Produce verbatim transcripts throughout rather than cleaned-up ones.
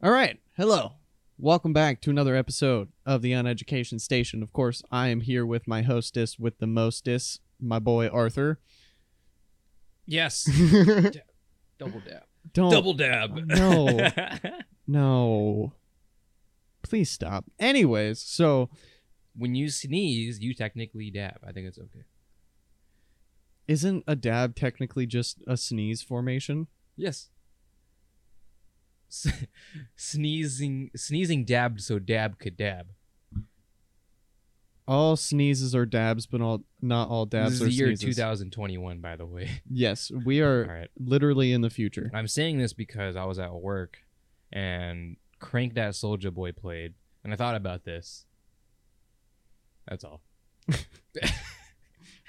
All right. Hello. Welcome back to another episode of the Uneducation Station. Of course, I am here with my hostess with the mostess, my boy Arthur. Yes. Double dab. Don't. Double dab. No. No. Please stop. Anyways, so when you sneeze, you technically dab. I think it's okay. Isn't a dab technically just a sneeze formation? Yes. S- sneezing sneezing dabbed, so dab could dab. All sneezes are dabs, but all not all dabs are sneezes. This is the year sneezes. two thousand twenty-one, by the way. Yes, we are right. Literally in the future. I'm saying this because I was at work and Crank That Soulja Boy played, and I thought about this. That's all.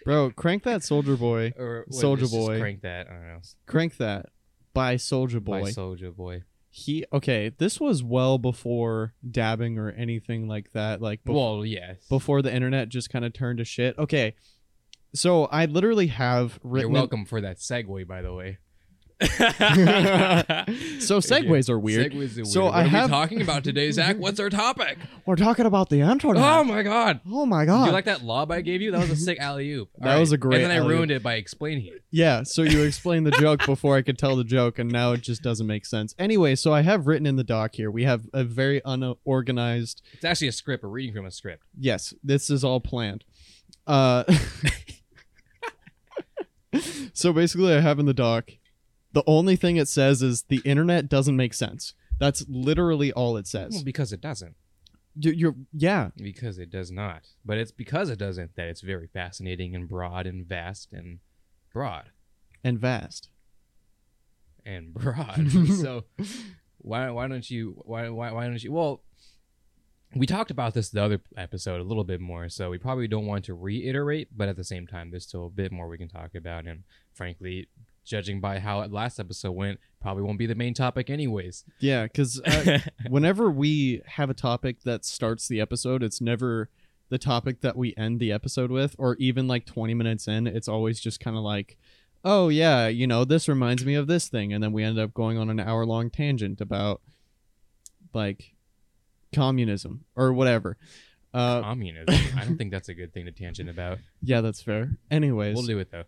Bro, Crank That Soulja Boy. Or Soulja Boy. Just Crank That, I don't know. Crank That by Soulja Boy. By Soulja Boy. He okay, this was well before dabbing or anything like that. Like bef- well, yes. Before the internet just kind of turned to shit. Okay. So I literally have written You're welcome in- for that segue, by the way. So segues yeah. are weird. Segues are weird. So what I are have... we talking about today, Zach? What's our topic? We're talking about the internet. Oh my god. Oh my god. Do you like that lob I gave you? That was a sick alley-oop. That right. was a great. And then I alley-oop. ruined it by explaining it. Yeah. So you explained the joke before I could tell the joke, and now it just doesn't make sense. Anyway, so I have written in the doc here. We have a very unorganized. It's actually a script. We're reading from a script. Yes. This is all planned. Uh. So basically, I have in the doc. The only thing it says is the internet doesn't make sense. That's literally all it says. Well, because it doesn't. You're, you're, yeah. Because it does not. But it's because it doesn't that it's very fascinating and broad and vast and broad. And vast. And broad. So why why don't you why why why don't you well we talked about this the other episode a little bit more, so we probably don't want to reiterate, but at the same time there's still a bit more we can talk about, and frankly, judging by how last episode went, probably won't be the main topic anyways. Yeah, because uh, whenever we have a topic that starts the episode, it's never the topic that we end the episode with, or even like twenty minutes in. It's always just kind of like, oh yeah, you know, this reminds me of this thing. And then we end up going on an hour long tangent about like communism or whatever. Uh, communism? I don't think that's a good thing to tangent about. Yeah, that's fair. Anyways. We'll do it though.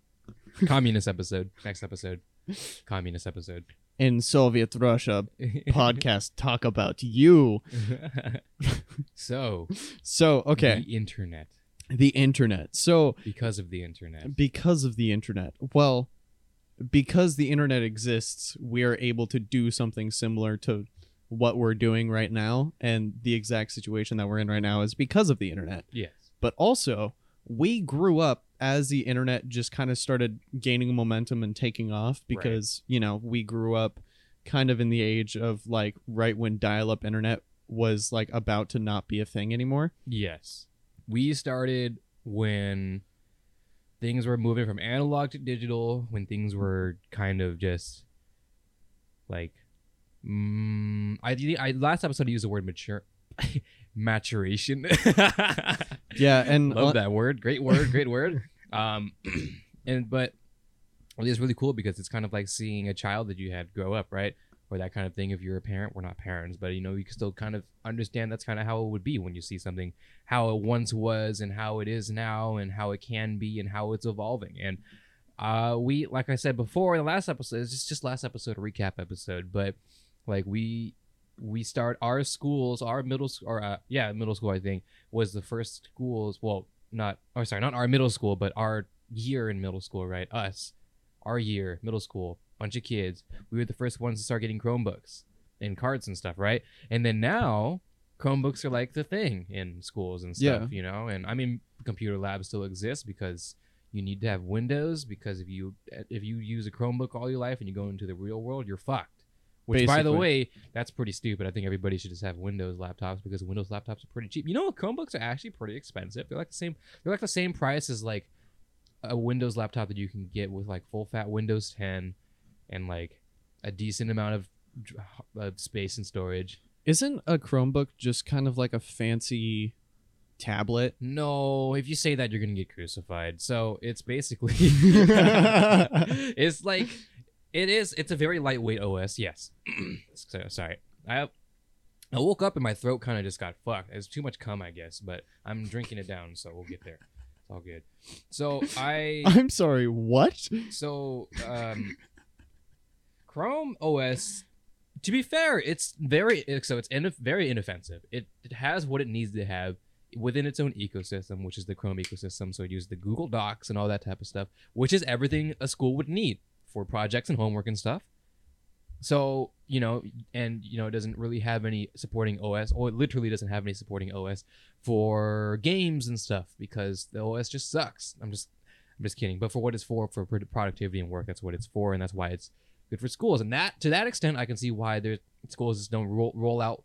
Communist episode. Next episode. Communist episode. In Soviet Russia, podcast talk about you. So. So, okay. The internet. The internet. So. Because of the internet. Because of the internet. Well, because the internet exists, we are able to do something similar to what we're doing right now. And the exact situation that we're in right now is because of the internet. Yes. But also, we grew up as the internet just kind of started gaining momentum and taking off because, right. you know, we grew up kind of in the age of like right when dial-up internet was like about to not be a thing anymore. Yes. We started when things were moving from analog to digital, when things were kind of just like, mm, I, I last episode I used the word mature. Maturation. Yeah, and love that word. Great word. Great word. Um, and but it's really cool because it's kind of like seeing a child that you had grow up, right? Or that kind of thing. If you're a parent, we're not parents, but you know, you can still kind of understand that's kind of how it would be when you see something, how it once was and how it is now and how it can be and how it's evolving. And uh, we, like I said before in the last episode, it's just, just last episode, a recap episode, but like we. We start our schools, our middle school, or uh, yeah, middle school, I think, was the first schools. Well, not, or sorry, not our middle school, but our year in middle school, right? Us, our year, middle school, bunch of kids. We were the first ones to start getting Chromebooks and cards and stuff, right? And then now Chromebooks are like the thing in schools and stuff, yeah. you know? And I mean, computer labs still exist because you need to have Windows, because if you if you use a Chromebook all your life and you go into the real world, you're fucked. Which, Basically. by the way, that's pretty stupid. I think everybody should just have Windows laptops because Windows laptops are pretty cheap. You know, Chromebooks are actually pretty expensive. They're like the same. They're like the same price as like a Windows laptop that you can get with like full fat Windows ten and like a decent amount of uh, space and storage. Isn't a Chromebook just kind of like a fancy tablet? No, if you say that, you're gonna get crucified. So it's basically it's like. It is. It's a very lightweight O S. Yes. Sorry. I I woke up and my throat kind of just got fucked. It was too much cum, I guess, but I'm drinking it down, so we'll get there. It's all good. So I... I'm sorry, what? So um, Chrome O S, to be fair, it's very... So it's in, very inoffensive. It, it has what it needs to have within its own ecosystem, which is the Chrome ecosystem. So it uses the Google Docs and all that type of stuff, which is everything a school would need for projects and homework and stuff. So, you know, and, you know, it doesn't really have any supporting O S, or it literally doesn't have any supporting O S for games and stuff, because the O S just sucks. I'm just I'm just kidding. But for what it's for, for productivity and work, that's what it's for. And that's why it's good for schools. And that, to that extent, I can see why there's schools just don't roll, roll out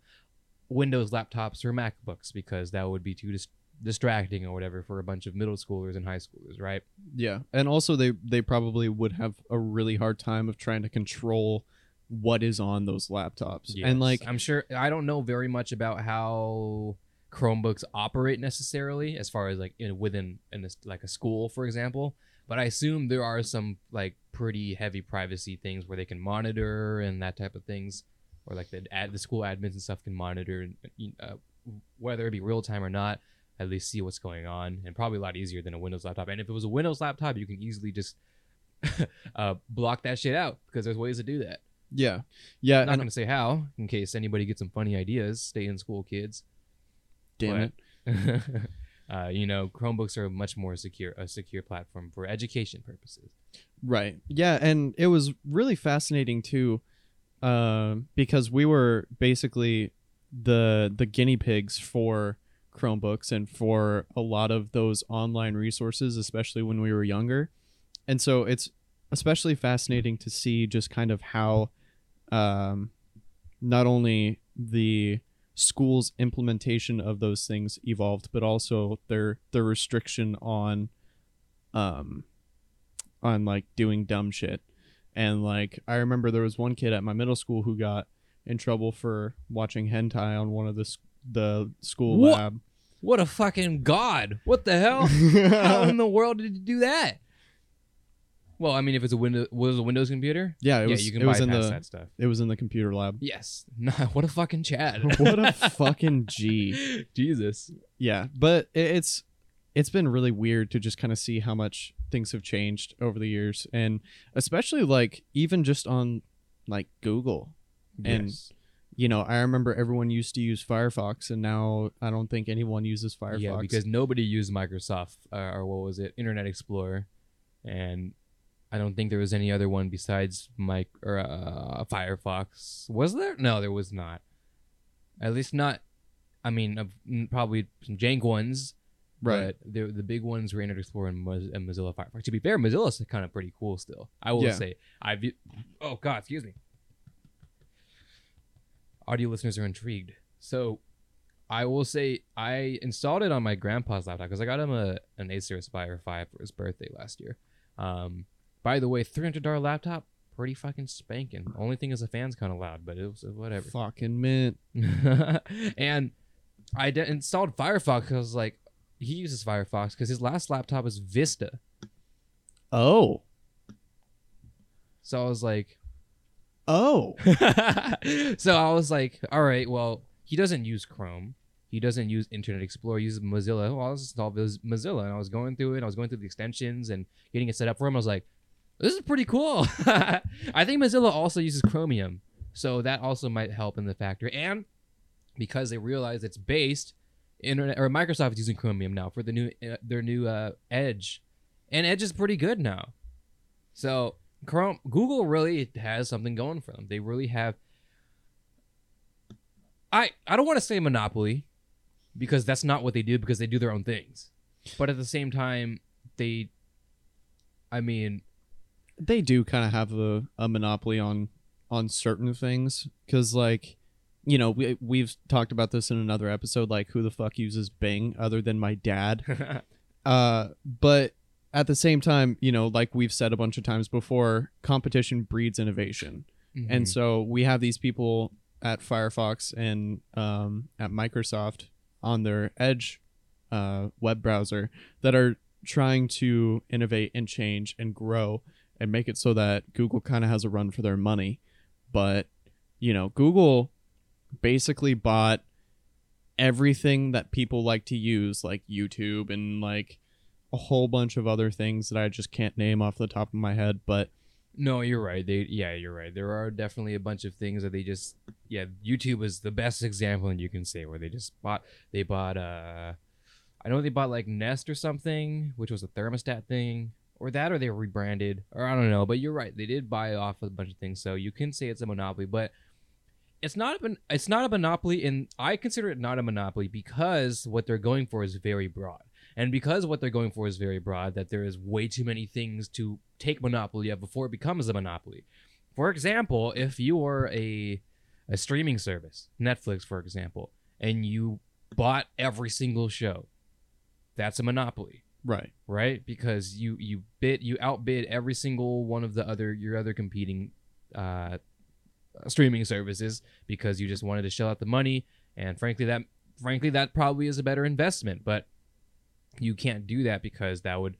Windows laptops or MacBooks, because that would be too dis- distracting or whatever for a bunch of middle schoolers and high schoolers, right? Yeah. And also they, they probably would have a really hard time of trying to control what is on those laptops. Yes. And like, I'm sure, I don't know very much about how Chromebooks operate necessarily, as far as like in within in a, like a school, for example, but I assume there are some like pretty heavy privacy things where they can monitor and that type of things, or like the ad, the school admins and stuff can monitor, uh, whether it be real time or not, at least see what's going on, and probably a lot easier than a Windows laptop. And if it was a Windows laptop, you can easily just uh, block that shit out, because there's ways to do that. Yeah, yeah. I'm not going to say how, in case anybody gets some funny ideas. Stay in school, kids. Damn but, it. uh, you know, Chromebooks are much more secure, a secure platform for education purposes. Right. Yeah, and it was really fascinating too, uh, because we were basically the the guinea pigs for Chromebooks and for a lot of those online resources, especially when we were younger. And so it's especially fascinating to see just kind of how um, not only the school's implementation of those things evolved, but also their their restriction on um on like doing dumb shit. And like, I remember there was one kid at my middle school who got in trouble for watching hentai on one of the sc- the school what? lab. What a fucking god! What the hell? How in the world did you do that? Well, I mean, if it's a window, was a Windows computer? Yeah, it was. Yeah, you can it bypass was in the, that stuff. It was in the computer lab. Yes. Nah, what a fucking Chad. What a fucking G. Jesus. Yeah, but it's it's been really weird to just kind of see how much things have changed over the years, and especially like even just on like Google. Yes. And you know, I remember everyone used to use Firefox, and now I don't think anyone uses Firefox. Yeah, because nobody used Microsoft uh, or what was it, Internet Explorer, and I don't think there was any other one besides Mike or uh, Firefox. Was there? No, there was not. At least not. I mean, uh, probably some jank ones, right? But the the big ones were Internet Explorer and, Moz- and Mozilla Firefox. To be fair, Mozilla's kind of pretty cool still. I will yeah. say. I've. Oh God, excuse me. Audio listeners are intrigued. So, I will say I installed it on my grandpa's laptop because I got him a an Acer Aspire five for his birthday last year. Um. By the way, three hundred dollars laptop, pretty fucking spanking. Only thing is the fan's kind of loud, but it was whatever. Fucking mint. And I de- installed Firefox because, like, he uses Firefox because his last laptop was Vista. Oh. So I was like, oh. So I was like, all right, well, he doesn't use Chrome. He doesn't use Internet Explorer, he uses Mozilla. Well, I was installed Mozilla, and I was going through it. I was going through the extensions and getting it set up for him. I was like, this is pretty cool. I think Mozilla also uses Chromium, so that also might help in the factor. And because they realize it's based, internet or Microsoft is using Chromium now for the new uh, their new uh, Edge, and Edge is pretty good now. So Chrome, Google really has something going for them. They really have. I I don't want to say monopoly, because that's not what they do, because they do their own things, but at the same time they, I mean. They do kind of have a, a monopoly on on certain things, because, like, you know, we, we've talked about this in another episode, like, who the fuck uses Bing other than my dad? uh, but at the same time, you know, like we've said a bunch of times before, competition breeds innovation. Mm-hmm. And so we have these people at Firefox and um, at Microsoft on their Edge uh, web browser that are trying to innovate and change and grow and make it so that Google kind of has a run for their money. But, you know, Google basically bought everything that people like to use, like YouTube and like a whole bunch of other things that I just can't name off the top of my head. But no, you're right. They, yeah, you're right. There are definitely a bunch of things that they just, yeah, YouTube is the best example, and you can say where they just bought, they bought, uh, I know they bought like Nest or something, which was a thermostat thing, or that, or they rebranded, or I don't know, but you're right. They did buy off a bunch of things. So you can say it's a monopoly, but it's not a, it's not a monopoly. And I consider it not a monopoly because what they're going for is very broad. And because what they're going for is very broad, that there is way too many things to take monopoly of before it becomes a monopoly. For example, if you are a a streaming service, Netflix, for example, and you bought every single show, that's a monopoly. Right. Right? Because you you bid you outbid every single one of the other your other competing uh, streaming services because you just wanted to shell out the money. And frankly, that frankly that probably is a better investment, but you can't do that because that would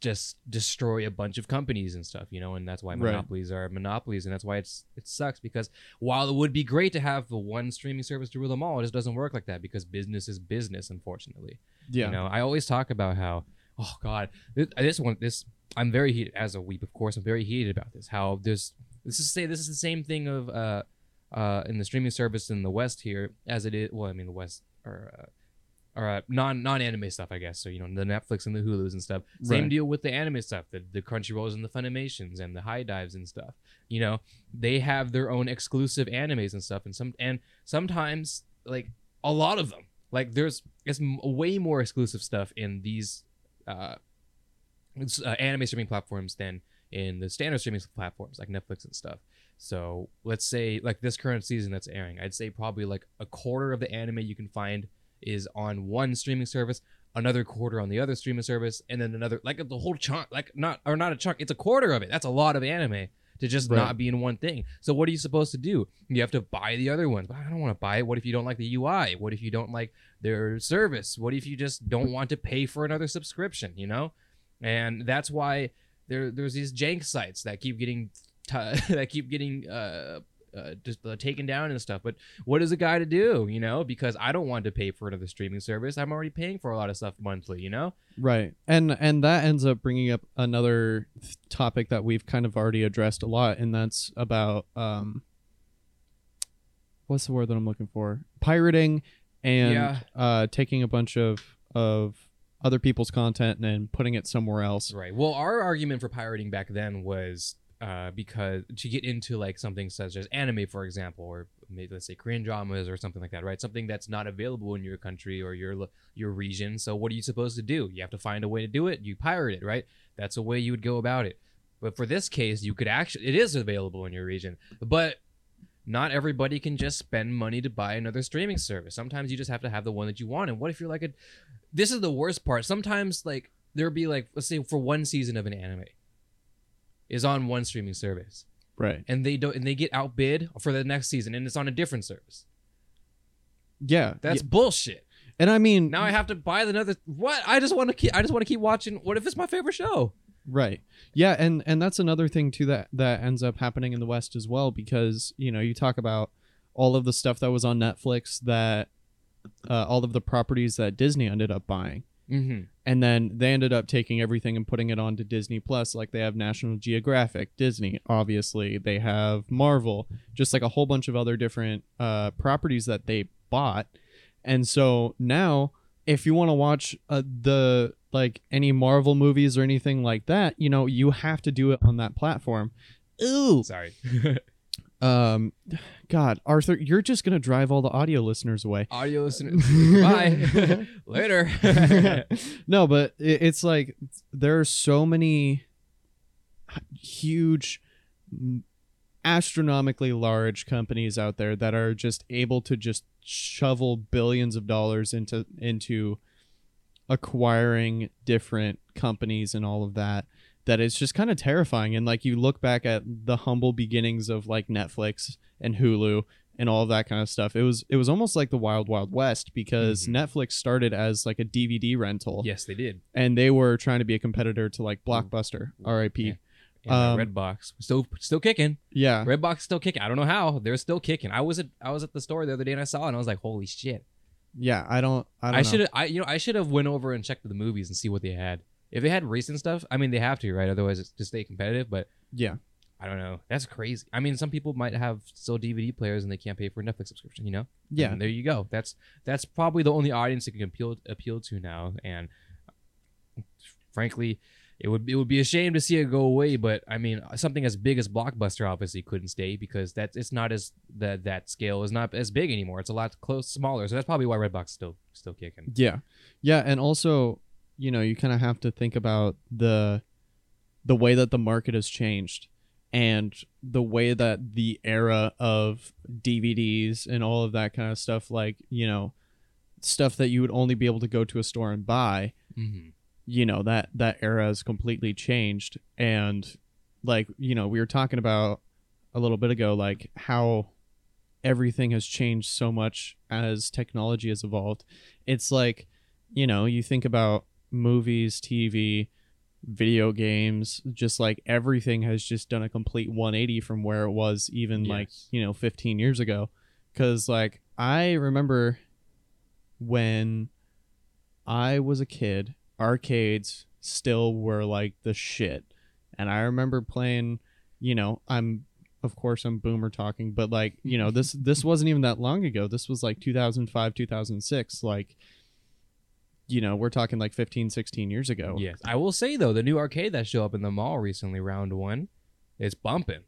just destroy a bunch of companies and stuff, you know, and that's why monopolies right. are monopolies. And that's why it's it sucks, because while it would be great to have the one streaming service to rule them all, it just doesn't work like that because business is business, unfortunately. Yeah. You know, I always talk about how, oh, God, this, this one, this, I'm very heated as a weep, of course, I'm very heated about this, how there's, this is say this is the same thing of uh, uh, in the streaming service in the West here as it is, well, I mean, the West or uh, Or uh, non non anime stuff, I guess. So you know the Netflix and the Hulus and stuff. Same right. deal with the anime stuff, the the Crunchyrolls and the Funimations and the High Dives and stuff. You know they have their own exclusive animes and stuff, and some and sometimes like a lot of them. Like there's it's way more exclusive stuff in these uh, uh, anime streaming platforms than in the standard streaming platforms like Netflix and stuff. So let's say like this current season that's airing, I'd say probably like a quarter of the anime you can find is on one streaming service, another quarter on the other streaming service, and then another, like the whole chunk, like not, or not a chunk, it's a quarter of it. That's a lot of anime to just right. not be in one thing. So what are you supposed to do? You have to buy the other ones. But I don't want to buy it. What if you don't like the U I? What if you don't like their service? What if you just don't want to pay for another subscription, you know? And that's why there there's these jank sites that keep getting, t- that keep getting, uh, Uh, just uh, taken down and stuff. But what is a guy to do, you know? Because I don't want to pay for another streaming service. I'm already paying for a lot of stuff monthly, you know? Right. And and that ends up bringing up another topic that we've kind of already addressed a lot, and that's about um what's the word that I'm looking for? Pirating and yeah. uh taking a bunch of of other people's content and then putting it somewhere else. Right. Well, our argument for pirating back then was Uh, because to get into like something such as anime, for example, or maybe let's say Korean dramas or something like that, right? Something that's not available in your country or your your region. So what are you supposed to do? You have to find a way to do it. You pirate it, right? That's a way you would go about it. But for this case, you could actually, it is available in your region, but not everybody can just spend money to buy another streaming service. Sometimes you just have to have the one that you want. And what if you're like a, this is the worst part. Sometimes like there'll be like, let's say for one season of an anime, is on one streaming service, right? And they don't, and they get outbid for the next season, and it's on a different service. Yeah, that's yeah. bullshit. And I mean, now I have to buy another. What? I just want to keep. I just want to keep watching. What if it's my favorite show? Right. Yeah, and and that's another thing too that that ends up happening in the West as well, because you know you talk about all of the stuff that was on Netflix, that uh, all of the properties that Disney ended up buying. Mm-hmm. And then they ended up taking everything and putting it onto Disney Plus. Like they have National Geographic, Disney, obviously. They have Marvel, just like a whole bunch of other different uh, properties that they bought. And so now, if you want to watch uh, the like any Marvel movies or anything like that, you know, you have to do it on that platform. Ooh, sorry. Um, God, Arthur, you're just gonna drive all the audio listeners away. Audio listeners, bye. Later. No, but it's like there are so many huge, astronomically large companies out there that are just able to just shovel billions of dollars into into acquiring different companies and all of that. That it's just kind of terrifying. And like you look back at the humble beginnings of like Netflix and Hulu and all of that kind of stuff. It was it was almost like the wild, wild west, because mm-hmm. Netflix started as like a D V D rental. Yes, they did. And they were trying to be a competitor to like Blockbuster, R I P. Yeah. Yeah, um, Redbox still still kicking. Yeah, Redbox still kicking. I don't know how they're still kicking. I was at I was at the store the other day and I saw it and I was like, holy shit. Yeah, I don't. I, don't I should. I you know I should have went over and checked the movies and see what they had. If they had recent stuff, I mean they have to, right? Otherwise, it's to stay competitive. But yeah, I don't know. That's crazy. I mean, some people might have still D V D players and they can't pay for a Netflix subscription. You know? Yeah. And there you go. That's that's probably the only audience it can appeal appeal to now. And frankly, it would it would be a shame to see it go away. But I mean, something as big as Blockbuster obviously couldn't stay because that's it's not as that that scale is not as big anymore. It's a lot close smaller. So that's probably why Redbox is still still kicking. Yeah, yeah, and also, you know, you kind of have to think about the the way that the market has changed and the way that the era of D V Ds and all of that kind of stuff, like, you know, stuff that you would only be able to go to a store and buy, mm-hmm. you know, that, that era has completely changed. And, like, you know, we were talking about a little bit ago, like, how everything has changed so much as technology has evolved. It's like, you know, you think about movies, T V, video games, just like everything has just done a complete one eighty from where it was even yes. like, you know, fifteen years ago. Because, like, I remember when I was a kid, arcades still were like the shit. And I remember playing, you know, I'm, of course, I'm boomer talking, but, like, you know, this, this wasn't even that long ago. This was like two thousand five, two thousand six, like, you know, we're talking like fifteen, sixteen years ago. Yes. I will say, though, the new arcade that showed up in the mall recently, Round One, it's bumping.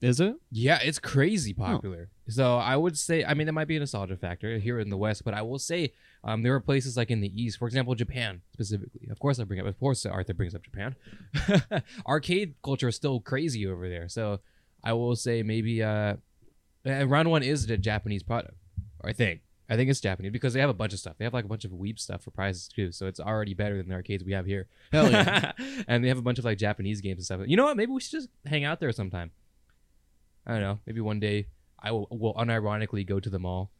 Is it? Yeah, it's crazy popular. Oh. So I would say, I mean, it might be a nostalgia factor here in the West, but I will say um, there are places like in the East, for example, Japan specifically. Of course, I bring up, of course, Arthur brings up Japan. Arcade culture is still crazy over there. So I will say maybe uh, Round One is a Japanese product, I think. I think it's Japanese because they have a bunch of stuff. They have like a bunch of weeb stuff for prizes too, so it's already better than the arcades we have here. Hell yeah! And they have a bunch of like Japanese games and stuff. You know what? Maybe we should just hang out there sometime. I don't know. Maybe one day I will, will unironically go to the mall.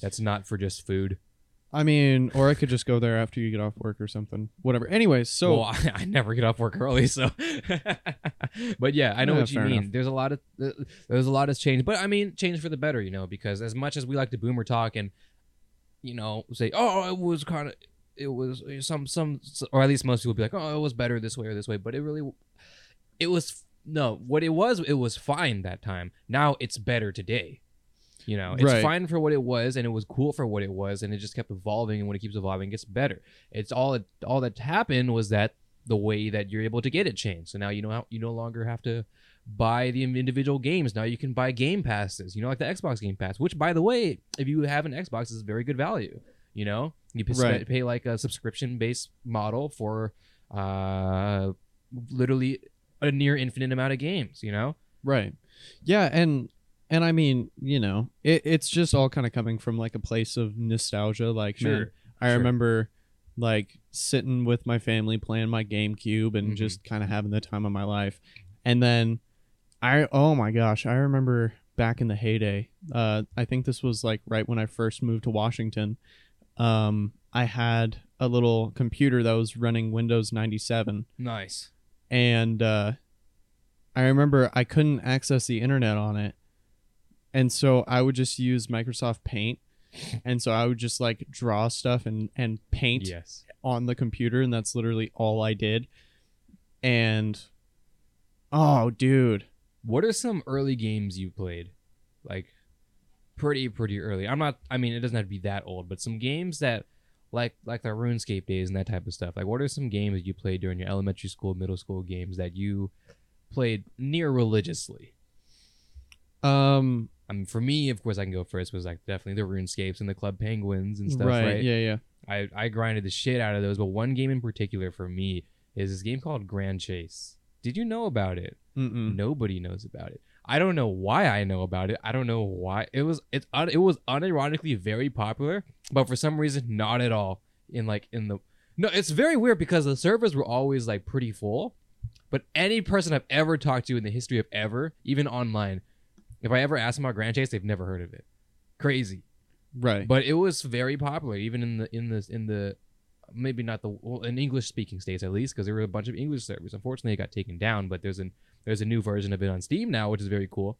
That's not for just food. I mean, or I could just go there after you get off work or something. Whatever. Anyways, so... Well, I, I never get off work early, so... But yeah, I know yeah, what you mean. Enough. There's a lot of... Uh, there's a lot of change. But I mean, change for the better, you know, because as much as we like to boomer talk and, you know, say, oh, it was kind of... It was some... some, Or at least most people will be like, oh, it was better this way or this way. But it really... It was... No, what it was, it was fine that time. Now it's better today. You know, it's right. fine for what it was, and it was cool for what it was, and it just kept evolving. And when it keeps evolving, it gets better. It's all it, all that happened was that the way that you're able to get it changed. So now you know how, you no longer have to buy the individual games. Now you can buy game passes. You know, like the Xbox Game Pass, which, by the way, if you have an Xbox, is very good value. You know, you pay, right. pay like a subscription based model for uh, literally a near infinite amount of games. You know, right? Yeah, and. And I mean, you know, it, it's just all kind of coming from like a place of nostalgia. Like, sure, man, I sure. remember like sitting with my family playing my GameCube and mm-hmm. just kind of having the time of my life. And then I, oh my gosh, I remember back in the heyday. Uh, I think this was like right when I first moved to Washington. Um, I had a little computer that was running Windows ninety-seven. Nice. And uh, I remember I couldn't access the internet on it. And so I would just use Microsoft Paint. And so I would just like draw stuff and, and paint yes. on the computer. And that's literally all I did. And, oh, dude. What are some early games you played? Like pretty, pretty early. I'm not, I mean, it doesn't have to be that old, but some games that like, like the RuneScape days and that type of stuff. Like, what are some games that you played during your elementary school, middle school games that you played near religiously? Um, I mean, for me, of course, I can go first. Was like definitely the RuneScapes and the Club Penguins and stuff, right? right? Yeah, yeah. I, I grinded the shit out of those, but one game in particular for me is this game called Grand Chase. Did you know about it? Mm-mm. Nobody knows about it. I don't know why I know about it. I don't know why it was. It's un, it was unironically very popular, but for some reason, not at all. In like in the no, it's very weird because the servers were always like pretty full, but any person I've ever talked to in the history of ever, even online. If I ever ask them about Grand Chase, they've never heard of it. Crazy, right? But it was very popular, even in the in the in the maybe not the well, in English speaking states at least, because there were a bunch of English servers. Unfortunately, it got taken down, but there's an there's a new version of it on Steam now, which is very cool.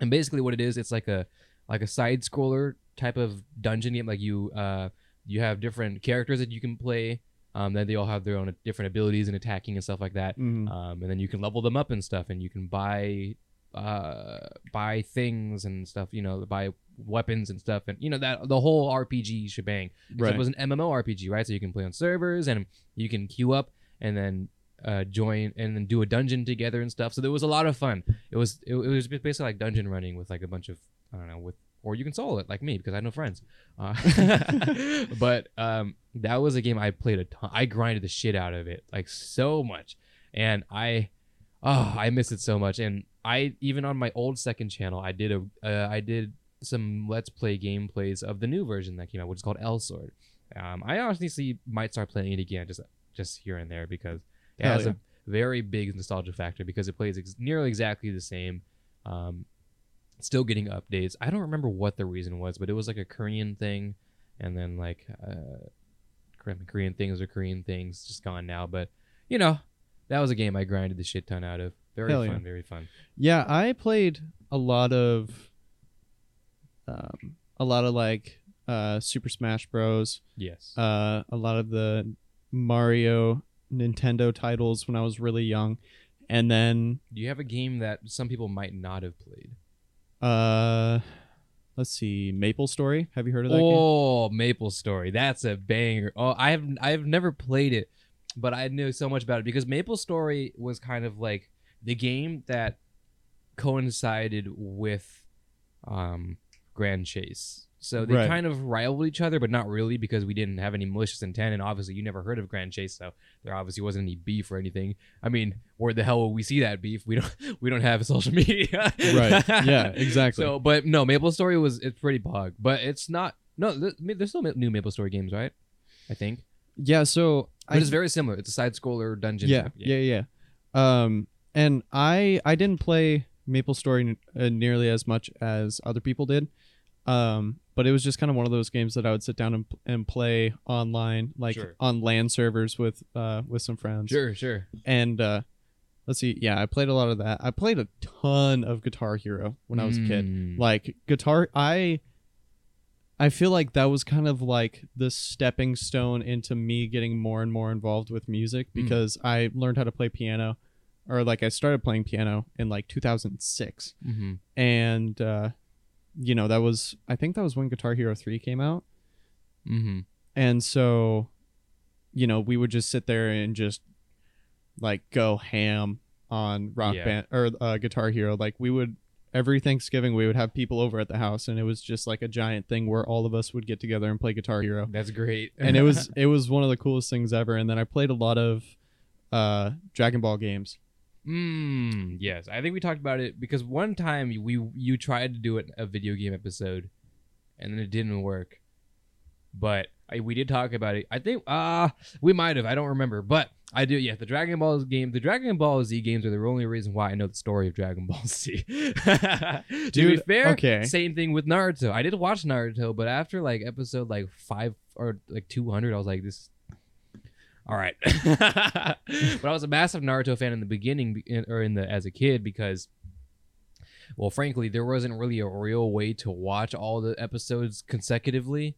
And basically, what it is, it's like a like a side scroller type of dungeon game. Like you uh you have different characters that you can play. Um, then they all have their own different abilities and attacking and stuff like that. Mm. Um, and then you can level them up and stuff, and you can buy uh buy things and stuff. You know, buy weapons and stuff, and you know that the whole R P G shebang. Right. It was an M M O R P G, right? So you can play on servers, and you can queue up, and then uh, join, and then do a dungeon together and stuff. So there was a lot of fun. It was it, it was basically like dungeon running with like a bunch of I don't know with. Or you can solo it like me because I have no friends. Uh, but um, that was a game I played a ton. I grinded the shit out of it like so much, and I, oh, I miss it so much. And I even on my old second channel, I did a, uh, I did some Let's Play gameplays of the new version that came out, which is called Elsword. Um, I honestly might start playing it again, just just here and there, because it Hell has yeah. a very big nostalgia factor because it plays ex- nearly exactly the same. Um, Still getting updates. I don't remember what the reason was, but it was like a Korean thing, and then like uh, Korean things or Korean things just gone now. But you know, that was a game I grinded the shit ton out of. Very Hell fun, yeah. very fun. Yeah, I played a lot of, um, a lot of like uh, Super Smash Bros. Yes. Uh, a lot of the Mario Nintendo titles when I was really young, and then. Do you have a game that some people might not have played? Uh, let's see. MapleStory. Have you heard of that? Oh, game? MapleStory. That's a banger. Oh, I have I've never played it, but I knew so much about it because MapleStory was kind of like the game that coincided with um Grand Chase. So they right. kind of rivaled each other, but not really, because we didn't have any malicious intent, and obviously you never heard of Grand Chase, so there obviously wasn't any beef or anything. I mean, where the hell will we see that beef? We don't we don't have social media. Right. Yeah, exactly. So, but no, MapleStory was it's pretty bog, but it's not. No, th- there's still new MapleStory games, right? I think. Yeah. So but I, it's very similar. It's a side scroller dungeon. Yeah, yeah. Yeah. Yeah. Um, and I I didn't play MapleStory uh, nearly as much as other people did. Um, but it was just kind of one of those games that I would sit down and, and play online, like sure. on LAN servers with uh with some friends. Sure, sure. And uh, let's see, yeah, I played a lot of that. I played a ton of Guitar Hero when I was mm. a kid. Like guitar, I I feel like that was kind of like the stepping stone into me getting more and more involved with music because mm. I learned how to play piano, or like I started playing piano in like two thousand six, mm-hmm. and. Uh, You know, that was, I think that was when Guitar Hero three came out. Mm-hmm. And so, you know, we would just sit there and just like go ham on Rock yeah. Band or uh, Guitar Hero. Like we would, every Thanksgiving, we would have people over at the house, and it was just like a giant thing where all of us would get together and play Guitar Hero. That's great. And it was, it was one of the coolest things ever. And then I played a lot of uh, Dragon Ball games. Mm, yes, I think we talked about it because one time we you tried to do it, a video game episode, and then it didn't work. But I, we did talk about it. I think uh we might have. I don't remember, but I do. Yeah, the Dragon Ball game, the Dragon Ball Z games are the only reason why I know the story of Dragon Ball Z. Dude, to be fair, okay. Same thing with Naruto. I did watch Naruto, but after like episode like five or like two hundred, I was like this. All right, but I was a massive Naruto fan in the beginning, or in the as a kid, because, well, frankly, there wasn't really a real way to watch all the episodes consecutively,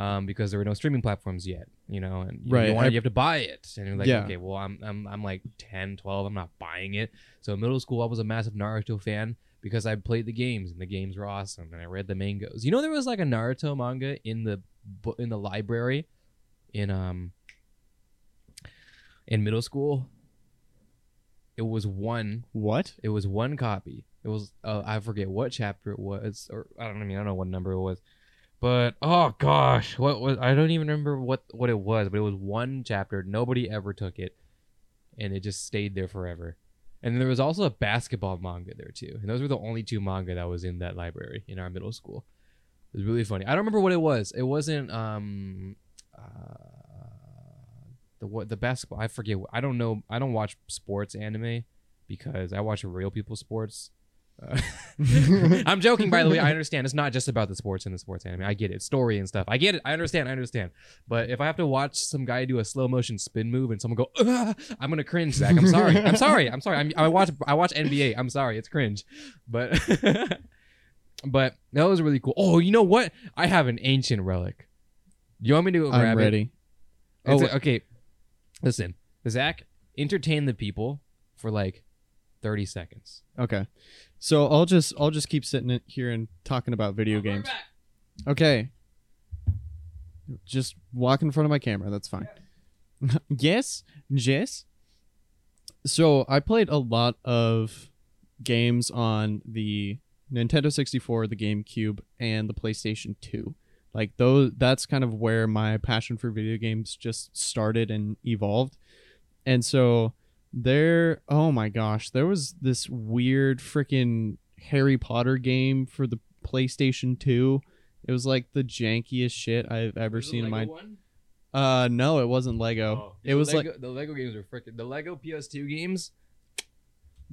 um, because there were no streaming platforms yet, you know, and right. you, wanted, you have to buy it, and you're like, yeah. okay, well, I'm I'm I'm like ten, twelve, I'm not buying it. So in middle school, I was a massive Naruto fan because I played the games, and the games were awesome, and I read the mangas. You know, there was like a Naruto manga in the in the library, in um. in middle school. It was one. What? It was one copy. It was, uh, I forget what chapter it was, or I don't I mean, I don't know what number it was, but oh gosh, what was, I don't even remember what, what it was, but it was one chapter. Nobody ever took it, and it just stayed there forever. And there was also a basketball manga there too. And those were the only two manga that was in that library in our middle school. It was really funny. I don't remember what it was. It wasn't, um, uh, The what the basketball? I forget. I don't know. I don't watch sports anime because I watch real people sports. Uh, I'm joking, by the way. I understand it's not just about the sports and the sports anime. I get it, story and stuff. I get it. I understand. I understand. But if I have to watch some guy do a slow motion spin move and someone go, "Ugh," I'm gonna cringe, Zach. I'm sorry. I'm sorry. I'm sorry. I'm, I watch. I watch N B A. I'm sorry. It's cringe. But but that was really cool. Oh, you know what? I have an ancient relic. You want me to go grab it? I'm ready. Oh, a, okay. Listen, Zach, entertain the people for like thirty seconds. Okay. So I'll just I'll just keep sitting here and talking about video I'm games. Okay. Just walk in front of my camera. That's fine. Yeah. Yes. Yes. So I played a lot of games on the Nintendo sixty-four, the GameCube, and the PlayStation two. Like those, that's kind of where my passion for video games just started and evolved. And so there, oh my gosh, there was this weird freaking Harry Potter game for the PlayStation two. It was like the jankiest shit I've ever was seen in my one? Uh no, it wasn't Lego. Oh, it was Lego, like the Lego games were freaking the Lego P S two games.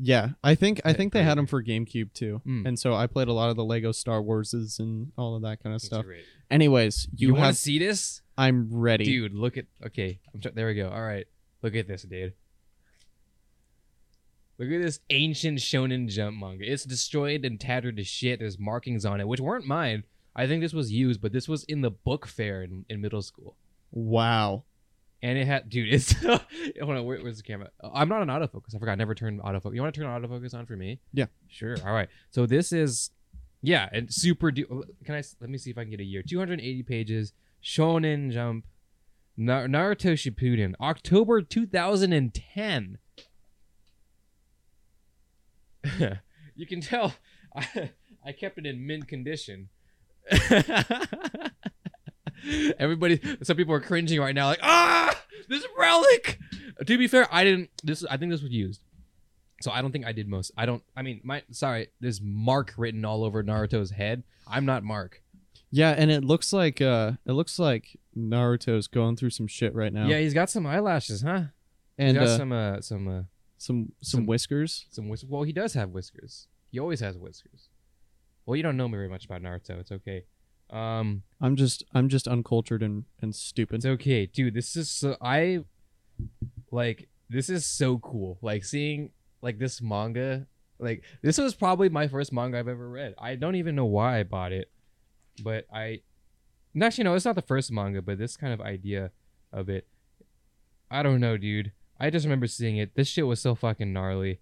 Yeah, I think I think they had them for GameCube too. Mm. And so I played a lot of the Lego Star Warses and all of that kind of stuff. Great. Anyways, you, you want to see this? I'm ready. Dude, look at okay, I'm tr- there we go. All right. Look at this, dude. Look at this ancient Shonen Jump manga. It's destroyed and tattered to shit. There's markings on it, which weren't mine. I think this was used, but this was in the book fair in, in middle school. Wow. And it had... Dude, it's... Hold on, where, where's the camera? I'm not on autofocus. I forgot. I never turned autofocus. You want to turn autofocus on for me? Yeah. Sure. All right. So this is... Yeah, and super... Du- can I... Let me see if I can get a year. two hundred eighty pages. Shonen Jump. Na- Naruto Shippuden. October two thousand ten. You can tell I, I kept it in mint condition. Everybody, some people are cringing right now, like, ah, this relic. To be fair, I didn't. This I think this was used, so I don't think I did most. I don't. I mean, my sorry. There's Mark written all over Naruto's head. I'm not Mark. Yeah, and it looks like uh, it looks like Naruto's going through some shit right now. Yeah, he's got some eyelashes, huh? And he's got uh, some uh, some. Uh, Some, some some whiskers. Some whiskers. Well, he does have whiskers. He always has whiskers. Well, you don't know me very much about Naruto. It's okay. Um, I'm just I'm just uncultured and, and stupid. It's okay, dude. This is so I like this is so cool. Like seeing like this manga. Like this was probably my first manga I've ever read. I don't even know why I bought it, but I actually no, it's not the first manga, but this kind of idea of it. I don't know, dude. I just remember seeing it. This shit was so fucking gnarly.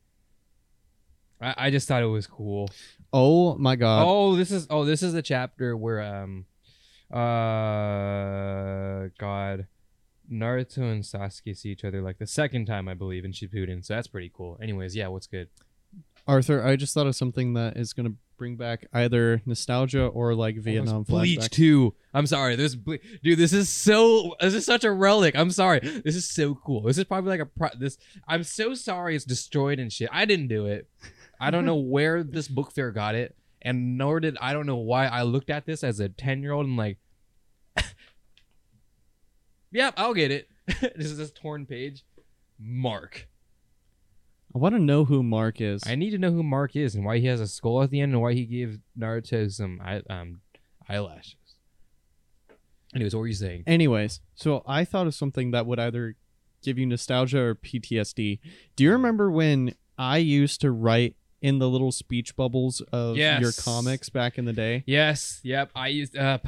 I, I just thought it was cool. Oh my god. Oh, this is oh this is the chapter where um uh god Naruto and Sasuke see each other like the second time, I believe, in Shippuden. So that's pretty cool. Anyways, yeah, what's good? Arthur, I just thought of something that is going to bring back either nostalgia or like Vietnam flashbacks. Bleach too. I'm sorry. There's ble- dude. This is so. This is such a relic. I'm sorry. This is so cool. This is probably like a pro- this. I'm so sorry. It's destroyed and shit. I didn't do it. I don't know where this book fair got it, and nor did I don't know why I looked at this as a ten year old and like, yep, I'll get it. This is this torn page, Mark. I want to know who Mark is. I need to know who Mark is and why he has a skull at the end and why he gave Naruto some eye, um, eyelashes. Anyways, what were you saying? Anyways, so I thought of something that would either give you nostalgia or P T S D. Do you remember when I used to write in the little speech bubbles of yes. your comics back in the day? Yes. Yep. I used. Uh,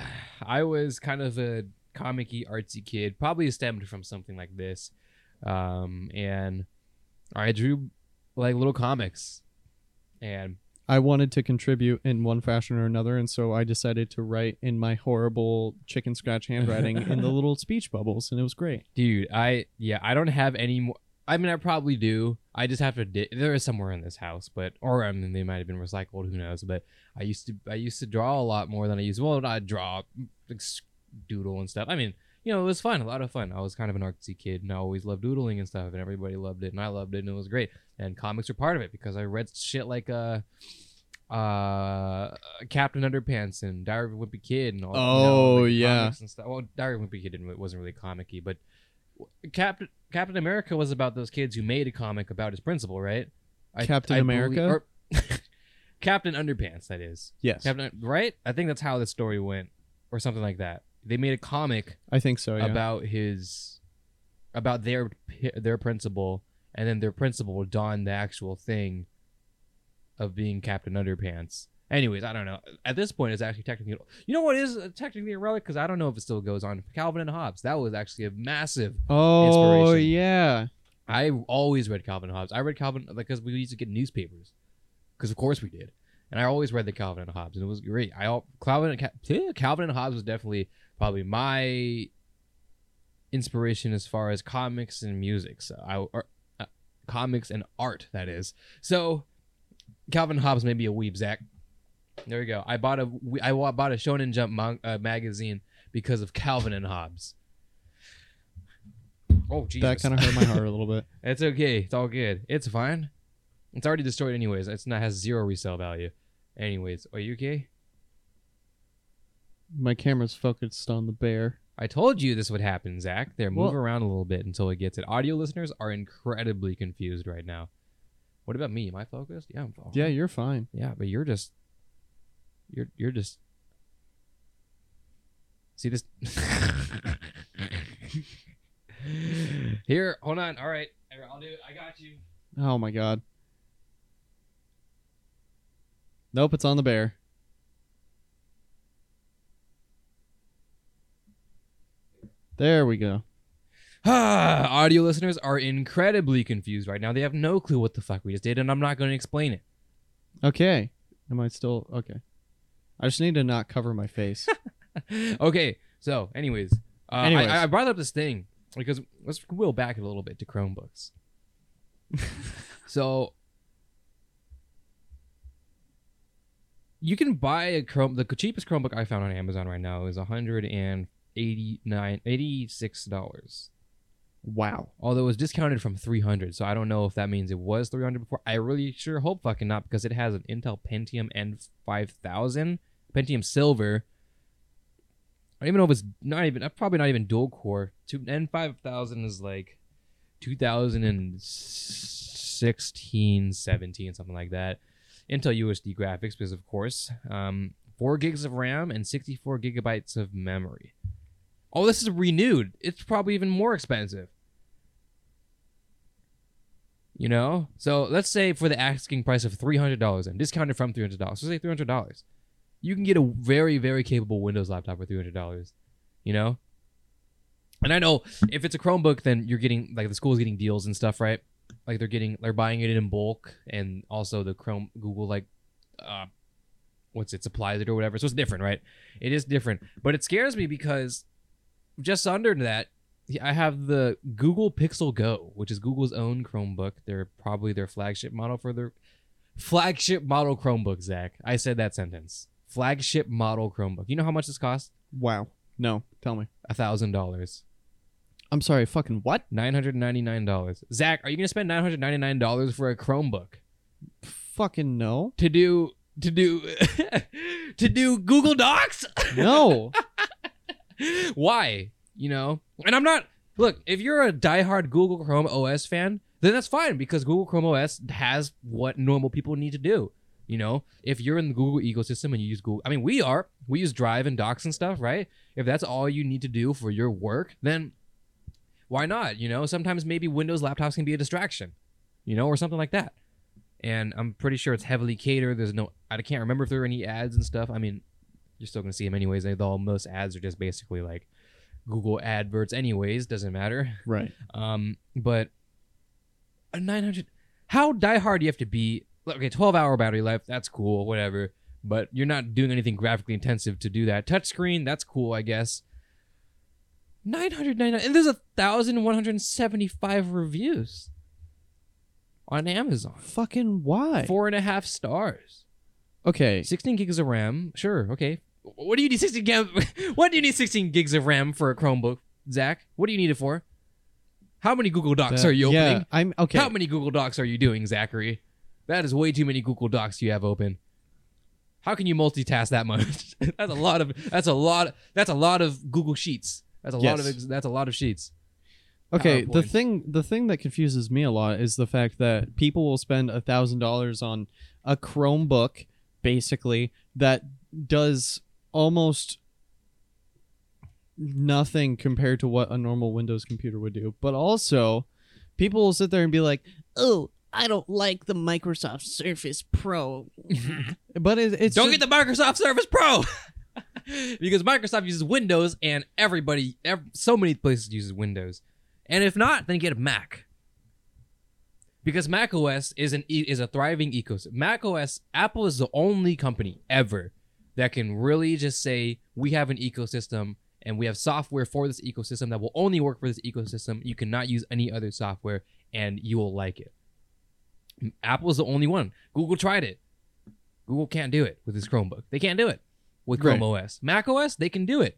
I was kind of a comic-y, artsy kid. Probably stemmed from something like this, um, and. I drew like little comics and I wanted to contribute in one fashion or another. And so I decided to write in my horrible chicken scratch handwriting in the little speech bubbles. And it was great. Dude, I, yeah, I don't have any more. I mean, I probably do. I just have to, di- there is somewhere in this house, but, or I mean, they might've been recycled. Who knows? But I used to, I used to draw a lot more than I used to. Well, I draw, like, doodle and stuff. I mean, you know, it was fun, a lot of fun. I was kind of an artsy kid, and I always loved doodling and stuff, and everybody loved it, and I loved it, and it was great. And comics were part of it because I read shit like uh, uh, Captain Underpants and Diary of a Wimpy Kid and all. Oh you know, like yeah, comics and stuff. Well, Diary of a Wimpy Kid didn't, wasn't really comic-y, but Captain Captain America was about those kids who made a comic about his principal, right? I, Captain I, America. I believe, or, Captain Underpants, that is. Yes. Captain, right? I think that's how the story went, or something like that. They made a comic. I think so. Yeah. About his, about their their principal, and then their principal donned the actual thing of being Captain Underpants. Anyways, I don't know. At this point, it's actually technically... You know what is technically a relic? Because I don't know if it still goes on. Calvin and Hobbes. That was actually a massive oh, inspiration. Oh, yeah. I always read Calvin and Hobbes. I read Calvin... Because we used to get newspapers. Because, of course, we did. And I always read the Calvin and Hobbes. And it was great. I all, Calvin, and Ca- Calvin and Hobbes was definitely probably my inspiration as far as comics and music. So I or, uh, comics and art, that is. So, Calvin and Hobbes may be a weeb, Zach. There you go. I bought a I bought a Shonen Jump mon- uh, magazine because of Calvin and Hobbes. Oh, Jesus. That kind of hurt my heart a little bit. It's okay. It's all good. It's fine. It's already destroyed anyways. It's not has zero resale value. Anyways, are you okay? My camera's focused on the bear. I told you this would happen, Zach. There, move well, around a little bit until it gets it. Audio listeners are incredibly confused right now. What about me? Am I focused? Yeah, I'm focused. Yeah, you're fine. Yeah, but you're just... You're you're just see this here. Hold on. All right, I'll do it. I got you. Oh my god. Nope, it's on the bear. There we go. Ah, audio listeners are incredibly confused right now. They have no clue what the fuck we just did, and I'm not going to explain it. Okay. Am I still okay? I just need to not cover my face. Okay. So, anyways, uh, anyways. I, I brought up this thing because let's wheel back a little bit to Chromebooks. So, you can buy a Chrome. The cheapest Chromebook I found on Amazon right now is one hundred eighty-nine dollars, eighty-six dollars. Wow. Although it was discounted from three hundred dollars, so I don't know if that means it was three hundred dollars before. I really sure hope fucking not, because it has an Intel Pentium N five thousand. Pentium Silver. I don't even know if it's not even, probably not even dual core. N five thousand is like two thousand sixteen, seventeen, something like that. Intel U S D graphics, because of course, um, four gigs of RAM and sixty-four gigabytes of memory. Oh, this is renewed. It's probably even more expensive. You know? So let's say for the asking price of three hundred dollars and discounted from three hundred dollars. Let's say three hundred dollars. You can get a very, very capable Windows laptop for three hundred dollars, you know? And I know if it's a Chromebook, then you're getting, like, the school's getting deals and stuff, right? Like, they're getting, they're buying it in bulk, and also the Chrome, Google, like, uh, what's it, supplies it or whatever. So it's different, right? It is different. But it scares me because just under that, I have the Google Pixel Go, which is Google's own Chromebook. They're probably their flagship model for their flagship model Chromebook, Zach. I said that sentence. Flagship model Chromebook. You know how much this costs? Wow. No. Tell me. A thousand dollars. I'm sorry. Fucking what? Nine hundred ninety-nine dollars. Zach, are you gonna spend nine hundred ninety-nine dollars for a Chromebook? Fucking no. To do to do to do Google Docs? No. Why? You know. And I'm not. Look, if you're a diehard Google Chrome O S fan, then that's fine because Google Chrome O S has what normal people need to do. You know, if you're in the Google ecosystem and you use Google, I mean, we are, we use Drive and Docs and stuff, right? If that's all you need to do for your work, then why not? You know, sometimes maybe Windows laptops can be a distraction, you know, or something like that. And I'm pretty sure it's heavily catered. There's no, I can't remember if there are any ads and stuff. I mean, you're still going to see them anyways. Although most ads are just basically like Google adverts anyways. Doesn't matter. Right. Um, but a nine hundred, how diehard do you have to be? Okay, twelve hour battery life, that's cool, whatever. But you're not doing anything graphically intensive to do that. Touchscreen, that's cool, I guess. nine hundred ninety-nine dollars. And there's one thousand one hundred seventy-five reviews on Amazon. Fucking why? Four and a half stars. Okay. sixteen gigs of RAM. Sure, okay. What do you need sixteen gig- What do you need sixteen gigs of RAM for a Chromebook, Zach? What do you need it for? How many Google Docs uh, are you opening? Yeah, I'm okay. How many Google Docs are you doing, Zachary? That is way too many Google Docs you have open. How can you multitask that much? That's a lot of that's a lot that's a lot of Google Sheets. That's a yes. lot of that's a lot of sheets. Okay, PowerPoint. the thing the thing that confuses me a lot is the fact that people will spend one thousand dollars on a Chromebook basically, that does almost nothing compared to what a normal Windows computer would do. But also, people will sit there and be like, oh, I don't like the Microsoft Surface Pro. But it, it's don't just... get the Microsoft Surface Pro. Because Microsoft uses Windows, and everybody, ev- so many places uses Windows. And if not, then get a Mac. Because Mac O S is an e- is a thriving ecosystem. Mac O S, Apple is the only company ever that can really just say, we have an ecosystem, and we have software for this ecosystem that will only work for this ecosystem. You cannot use any other software, and you will like it. Apple is the only one. Google tried it. Google can't do it with this Chromebook. They can't do it with Chrome right. O S. Mac O S, they can do it.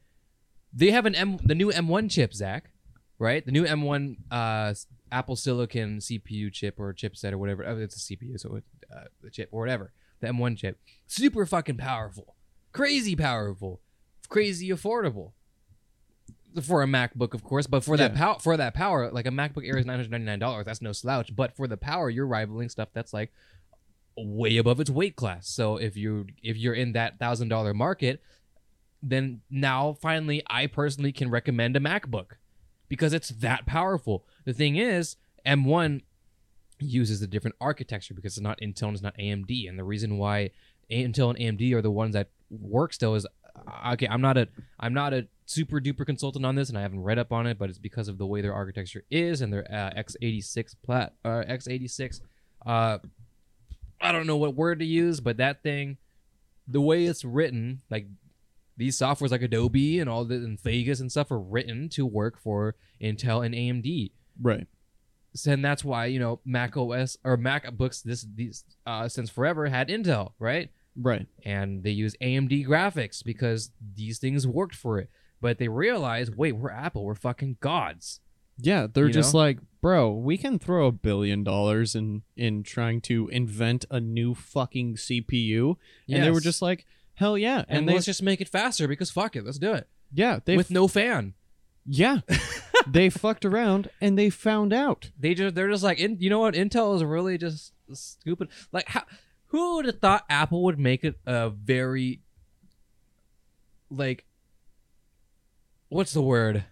They have an M, the new M one chip, Zach, right? The new M one uh, Apple Silicon C P U chip or chipset or whatever. Oh, it's a C P U, so it's uh, the chip or whatever. The M one chip. Super fucking powerful. Crazy powerful. Crazy affordable. For a MacBook, of course, but for yeah. that power, for that power, like a MacBook Air is nine hundred ninety nine dollars. That's no slouch. But for the power, you're rivaling stuff that's like way above its weight class. So if you if you're in that thousand dollar market, then now finally, I personally can recommend a MacBook because it's that powerful. The thing is, M one uses a different architecture because it's not Intel and it's not A M D, and the reason why Intel and A M D are the ones that work still is okay. I'm not a I'm not a super duper consultant on this, and I haven't read up on it, but it's because of the way their architecture is and their uh, x eighty-six plat or uh, x eighty-six. Uh, I don't know what word to use, but that thing, the way it's written, like these softwares like Adobe and all the and Vegas and stuff are written to work for Intel and A M D. Right. So, and that's why, you know, Mac O S or MacBooks this these uh, since forever had Intel, right? Right. And they use A M D graphics because these things worked for it. But they realize, wait, we're Apple. We're fucking gods. Yeah, they're you just know? like, bro, we can throw a billion dollars in, in trying to invent a new fucking C P U. Yes. And they were just like, hell yeah. And, and they, let's just make it faster because fuck it. Let's do it. Yeah. They With f- no fan. Yeah. They fucked around and they found out. They just, they're just like, in, you know what? Intel is really just stupid. Like, how, who would have thought Apple would make it a very, like... What's the word?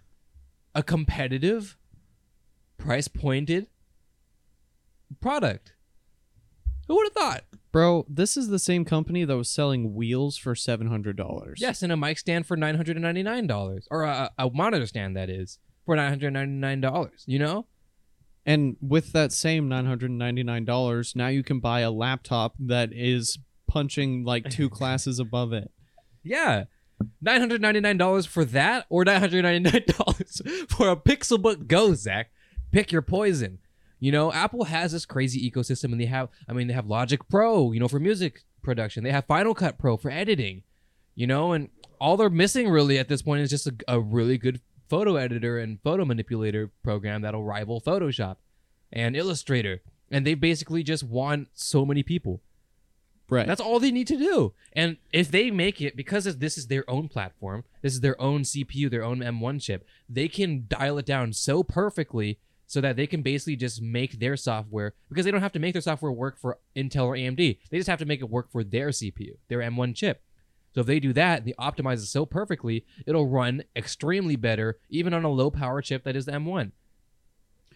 A competitive, price-pointed product. Who would have thought? Bro, this is the same company that was selling wheels for seven hundred dollars. Yes, and a mic stand for nine hundred ninety-nine dollars. Or a, a monitor stand, that is, for nine hundred ninety-nine dollars, you know? And with that same nine hundred ninety-nine dollars, now you can buy a laptop that is punching like two classes above it. Yeah. nine hundred ninety-nine dollars for that or nine hundred ninety-nine dollars for a Pixelbook Go, Zach. Pick your poison. You know, Apple has this crazy ecosystem, and they have, I mean, they have Logic Pro, you know, for music production. They have Final Cut Pro for editing, you know, and all they're missing really at this point is just a, a really good photo editor and photo manipulator program that'll rival Photoshop and Illustrator. And they basically just won so many people. Right. That's all they need to do. And if they make it, because this is their own platform, this is their own C P U, their own M one chip, they can dial it down so perfectly so that they can basically just make their software, because they don't have to make their software work for Intel or A M D. They just have to make it work for their C P U, their M one chip. So if they do that, they optimize it so perfectly, it'll run extremely better, even on a low-power chip that is the M one.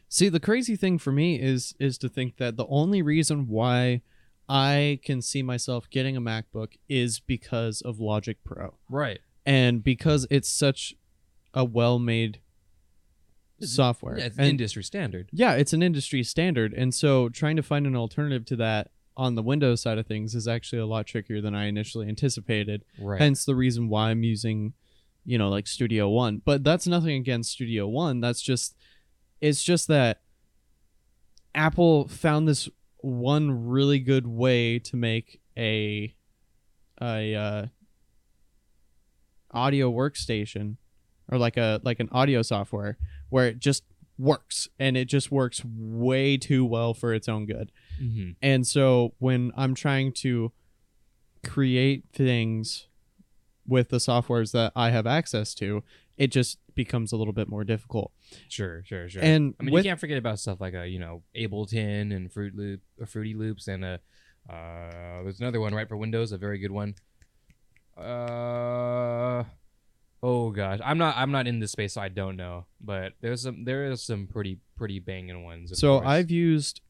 See, the crazy thing for me is is to think that the only reason why I can see myself getting a MacBook is because of Logic Pro. Right. And because it's such a well-made software. Yeah, it's an industry standard. Yeah, it's an industry standard. And so trying to find an alternative to that on the Windows side of things is actually a lot trickier than I initially anticipated. Right. Hence the reason why I'm using, you know, like Studio One. But that's nothing against Studio One. That's just, it's just that Apple found this one really good way to make a a uh, audio workstation or like a like an audio software where it just works, and it just works way too well for its own good. Mm-hmm. And so when I'm trying to create things with the softwares that I have access to, it just becomes a little bit more difficult. Sure, sure, sure. And I mean, with, you can't forget about stuff like a, you know, Ableton and Fruit Loop, Fruity Loops and a Uh, there's another one right for Windows, a very good one. Uh, oh gosh, I'm not I'm not in this space, so I don't know. But there's some there is some pretty pretty banging ones. So course. I've used,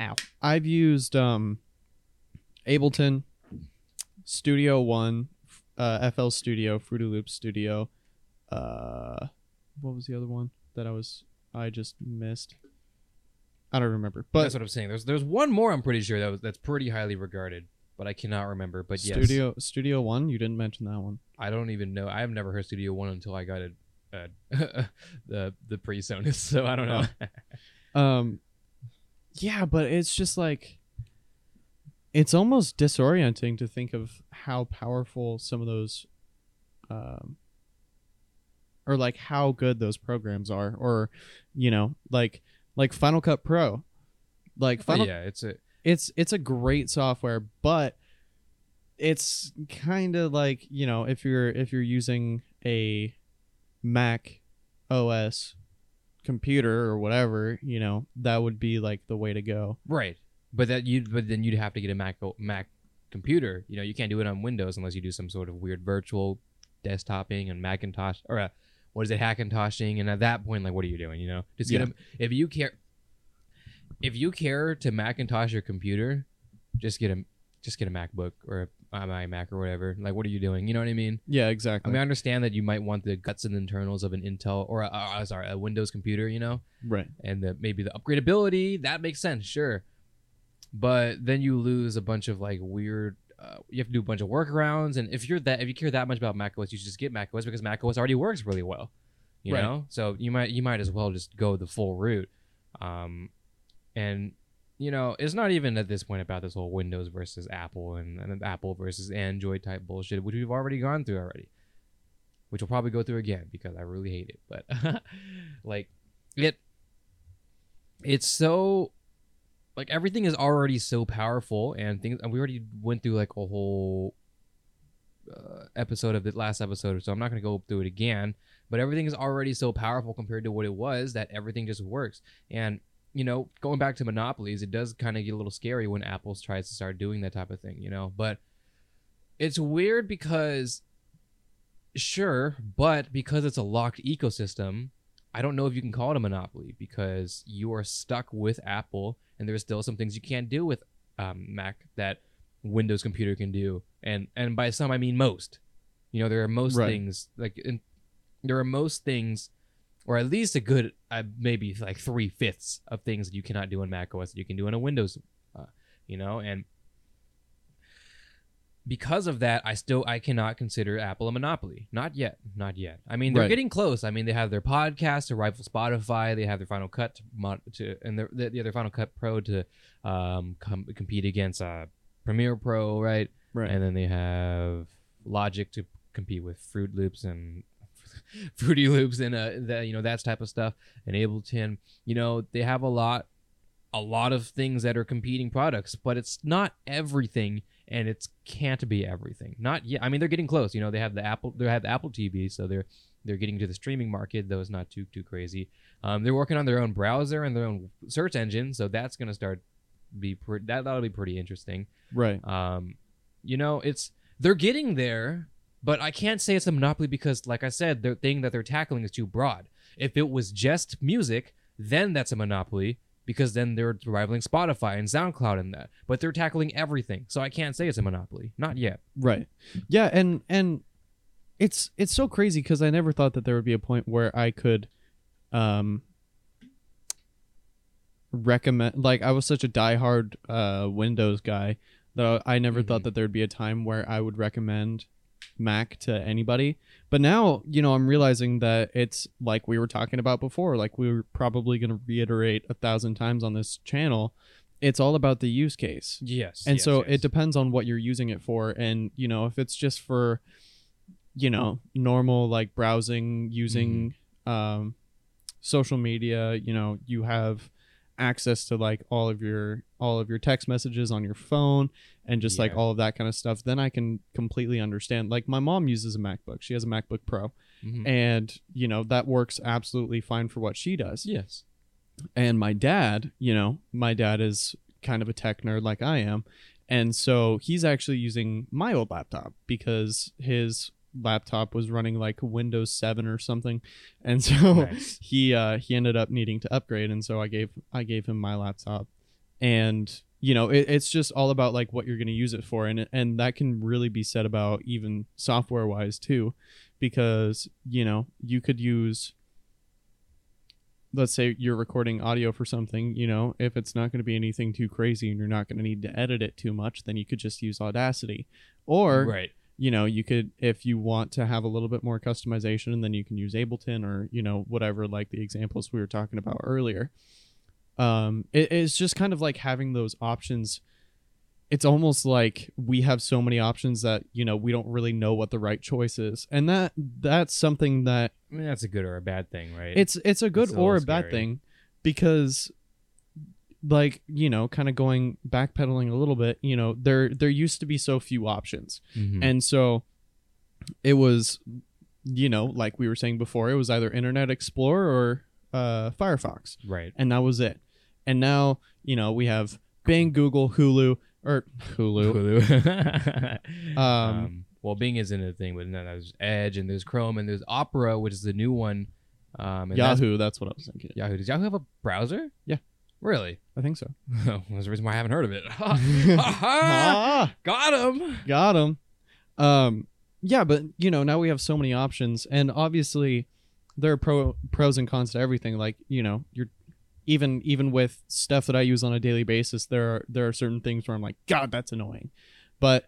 ow, I've used um, Ableton, Studio One, uh, F L Studio, Fruity Loops Studio. Uh, what was the other one that I was I just missed? I don't remember. But that's what I'm saying. There's there's one more I'm pretty sure that was, that's pretty highly regarded, but I cannot remember. But yes, Studio Studio One. You didn't mention that one. I don't even know. I have never heard Studio One until I got a, a the the pre Sonus. So I don't know. Uh, um, yeah, but it's just like it's almost disorienting to think of how powerful some of those, um, or like how good those programs are, or you know, like. Like Final Cut Pro, like Final, oh, yeah, it's a it's it's a great software, but it's kind of like you know if you're if you're using a Mac O S computer or whatever, you know that would be like the way to go. Right, but that you but then you'd have to get a Mac Mac computer. You know you can't do it on Windows unless you do some sort of weird virtual desktoping and Macintosh or a. What is it, hackintoshing? And at that point, like, what are you doing? You know, just get yeah. them. If you care, if you care to Macintosh your computer, just get a just get a MacBook or a iMac or whatever. Like, what are you doing? You know what I mean? Yeah, exactly. I mean, I understand that you might want the guts and internals of an Intel or a, uh, sorry, a Windows computer. You know, right? And the, maybe the upgradability that makes sense, sure. But then you lose a bunch of like weird. Uh, you have to do a bunch of workarounds, and if you're that, if you care that much about macOS, you should just get macOS because macOS already works really well, you right. know. So you might you might as well just go the full route, um, and you know it's not even at this point about this whole Windows versus Apple and, and Apple versus Android type bullshit, which we've already gone through already, which we'll probably go through again because I really hate it. But like it, it's so. Like everything is already so powerful, and things, and we already went through like a whole uh, episode of the last episode, so I'm not gonna go through it again. But everything is already so powerful compared to what it was that everything just works. And you know, going back to monopolies, it does kind of get a little scary when Apple tries to start doing that type of thing, you know. But it's weird because, sure, but because it's a locked ecosystem, I don't know if you can call it a monopoly because you are stuck with Apple. And there's still some things you can't do with um, Mac that Windows computer can do, and and by some I mean most. You know, there are most right. things like in, there are most things, or at least a good uh, maybe like three fifths of things that you cannot do in Mac O S that you can do in a Windows. Uh, you know, and because of that, I still I cannot consider Apple a monopoly. Not yet, not yet. I mean, they're right. getting close. I mean, they have their podcast to rival Spotify. They have their Final Cut to, mod, to and the the other Final Cut Pro to um com- compete against uh Premiere Pro, right? Right. And then they have Logic to compete with Fruit Loops and Fruity Loops and uh the, you know that type of stuff. And Ableton, you know, they have a lot, a lot of things that are competing products, but it's not everything. And it can't be everything. Not yet. I mean, they're getting close. You know, they have the Apple. They have the Apple T V, so they're they're getting to the streaming market. Though it's not too too crazy. Um, they're working on their own browser and their own search engine, so that's gonna start be pre- that that'll be pretty interesting. Right. Um, you know, it's they're getting there, but I can't say it's a monopoly because, like I said, the thing that they're tackling is too broad. If it was just music, then that's a monopoly. Because then they're rivaling Spotify and SoundCloud in that, but they're tackling everything. So I can't say it's a monopoly, not yet. Right? Yeah, and and it's it's so crazy because I never thought that there would be a point where I could, um, recommend. Like I was such a diehard uh, Windows guy that I never mm-hmm. thought that there would be a time where I would recommend Mac to anybody. But now, you know, I'm realizing that it's like we were talking about before, like we were probably going to reiterate a thousand times on this channel. It's all about the use case. Yes. And yes, so yes. it depends on what you're using it for. And, you know, if it's just for, you know, normal like browsing, using mm-hmm. um, social media, you know, you have access to like all of your all of your text messages on your phone and just yeah. like all of that kind of stuff, then I can completely understand. Like my mom uses a MacBook. She has a MacBook Pro mm-hmm. and you know that works absolutely fine for what she does. Yes. And my dad, you know, my dad is kind of a tech nerd like I am, And so he's actually using my old laptop because his laptop was running like Windows seven or something, and so nice. he uh, he ended up needing to upgrade, and so I gave I gave him my laptop, and you know it, it's just all about like what you're going to use it for, and and that can really be said about even software wise too, because you know you could use, let's say you're recording audio for something, you know, if it's not going to be anything too crazy and you're not going to need to edit it too much, then you could just use Audacity, or right. You know, you could, if you want to have a little bit more customization, then you can use Ableton or, you know, whatever, like the examples we were talking about earlier. Um, it, it's just kind of like having those options. It's almost like we have so many options that, you know, we don't really know what the right choice is. And that that's something that... I mean, that's a good or a bad thing, right? It's, it's a good it's a or a scary. bad thing because... like, you know, kind of going backpedaling a little bit, you know, there there used to be so few options. Mm-hmm. And so it was, you know, like we were saying before, it was either Internet Explorer or uh, Firefox. Right. And that was it. And now, you know, we have Bing, Google, Hulu, or Hulu. Hulu. um, um, well, Bing isn't a thing, but no, there's Edge and there's Chrome and there's Opera, which is the new one. Um, and Yahoo, that's, that's what I was thinking. Yahoo. Does Yahoo have a browser? Yeah. Really? I think so. Oh, that's the reason why I haven't heard of it. Got him. Got him. Um, yeah, but, you know, now we have so many options. And obviously, there are pro, pros and cons to everything. Like, you know, you're even even with stuff that I use on a daily basis, there are, there are certain things where I'm like, God, that's annoying. But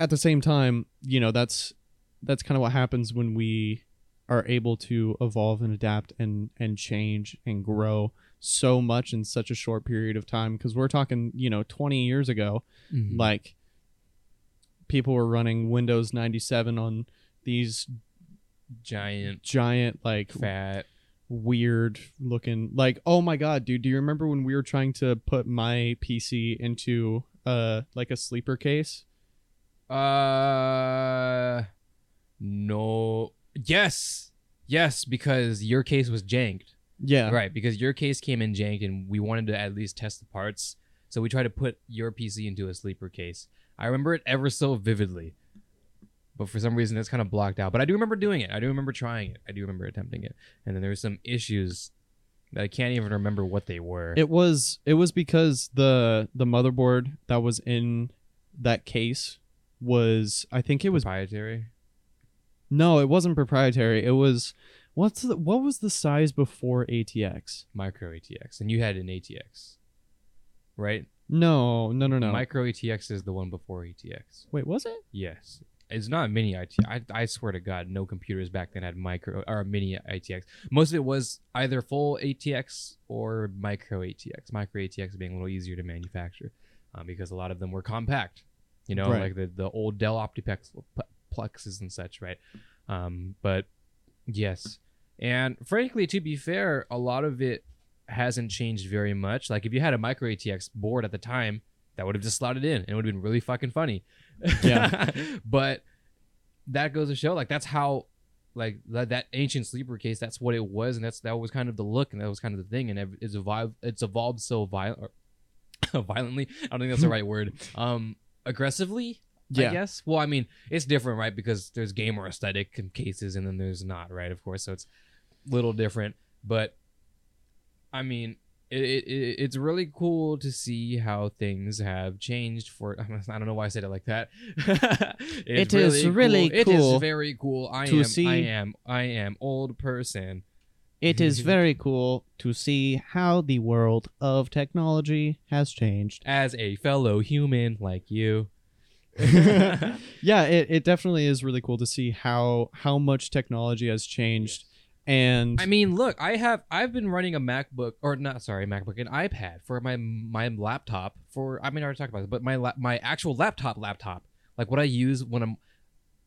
at the same time, you know, that's that's kind of what happens when we are able to evolve and adapt and, and change and grow so much in such a short period of time, because we're talking, you know, twenty years ago, mm-hmm. like people were running Windows ninety-seven on these giant giant like fat weird looking, like, oh my God, dude, do you remember when we were trying to put my P C into uh like a sleeper case? Uh no yes yes because your case was janked. Yeah. Right, because your case came in janked and we wanted to at least test the parts. So we tried to put your P C into a sleeper case. I remember it ever so vividly. But for some reason, it's kind of blocked out. But I do remember doing it. I do remember trying it. I do remember attempting it. And then there were some issues that I can't even remember what they were. It was it was because the the motherboard that was in that case was, I think it was... proprietary? No, it wasn't proprietary. It was... What's the, what was the size before A T X? Micro A T X. And you had an A T X, right? No, no, no, no. Micro A T X is the one before A T X. Wait, was it? Yes. It's not mini A T X. I, I swear to God, no computers back then had micro or mini A T X. Most of it was either full A T X or micro A T X. Micro A T X being a little easier to manufacture um, because a lot of them were compact. You know, right. Like the, the old Dell Optiplex plexes and such, right? Um, but yes. And frankly, to be fair, a lot of it hasn't changed very much. Like if you had a micro A T X board at the time, that would have just slotted in and it would have been really fucking funny. Yeah. But that goes to show, like, that's how, like, that, that ancient sleeper case, that's what it was. And that's, that was kind of the look and that was kind of the thing. And it's evolved, it's evolved so violent, violently. I don't think that's the right word. Um, aggressively. Yeah. I guess. Well, I mean, it's different, right? Because there's gamer aesthetic cases and then there's not, right? Of course. So it's a little different. But, I mean, it, it it's really cool to see how things have changed for... I don't know why I said it like that. It really is really cool. cool. It is very cool. I am, see, I am, I am old person. It is very cool to see how the world of technology has changed. As a fellow human like you. Yeah, it, it definitely is really cool to see how how much technology has changed. And I mean, look, I have I've been running a MacBook or not, sorry, MacBook, an iPad for my my laptop for I mean, I already talked about this, but my la- my actual laptop laptop, like what I use when I'm,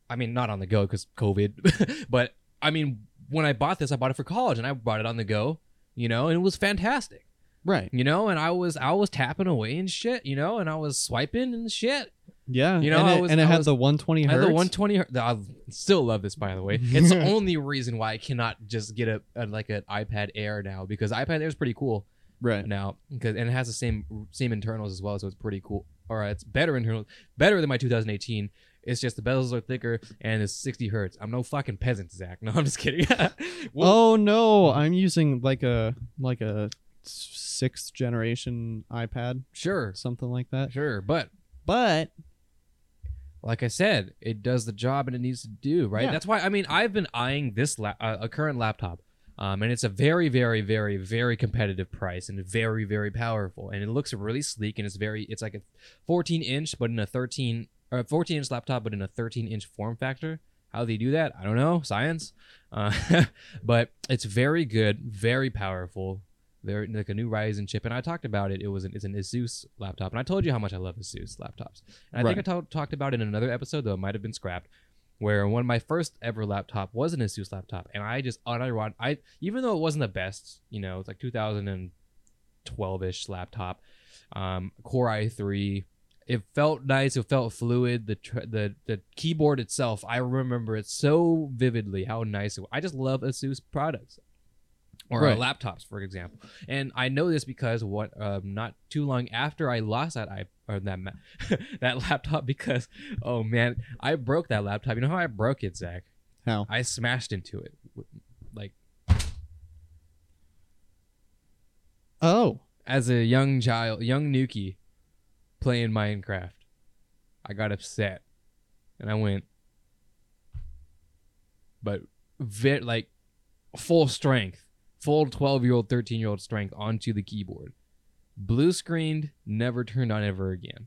I mean, not on the go because COVID, but I mean, when I bought this, I bought it for college and I brought it on the go, you know, and it was fantastic. Right. You know, and I was I was tapping away and shit, you know, and I was swiping and shit. Yeah. You know, and it, I was, and it I had was, the one twenty hertz. I had the one twenty hertz. I still love this, by the way. It's the only reason why I cannot just get a, a like an iPad Air now, because iPad Air is pretty cool. Right. Now, because and it has the same same internals as well, so it's pretty cool. all right, it's better internal, better than my two thousand eighteen. It's just the bezels are thicker and it's sixty hertz. I'm no fucking peasant, Zach. No, I'm just kidding. Well, oh no, I'm using like a like a sixth generation iPad. Sure, something like that. Sure, but but like I said, it does the job and it needs to do right. Yeah. That's why I mean I've been eyeing this la- uh, a current laptop. Um, and it's a very, very, very, very competitive price and very, very powerful. And it looks really sleek and it's very, it's like a fourteen inch, but in a thirteen, or a fourteen inch laptop, but in a thirteen inch form factor. How they do that? I don't know. Science. Uh, but it's very good, very powerful. Very like a new Ryzen chip. And I talked about it. It was an, it's an Asus laptop. And I told you how much I love Asus laptops. And I right. think I t- talked about it in another episode, though it might have been scrapped. Where one of my first ever laptop was an Asus laptop, and I just unironic, I even though it wasn't the best, you know, it's like two thousand twelve-ish laptop, um, Core i three. It felt nice. It felt fluid. The tr- the the keyboard itself, I remember it so vividly how nice it was. I just love Asus products, or right. laptops, for example. And I know this because what um, not too long after I lost that I. Or that ma- that laptop because oh man I broke that laptop. You know how I broke it, Zach? How? I smashed into it like oh as a young child, young Nuki playing Minecraft. I got upset and I went but ve- like full strength, full twelve year old, thirteen year old strength onto the keyboard. Blue screened, never turned on ever again.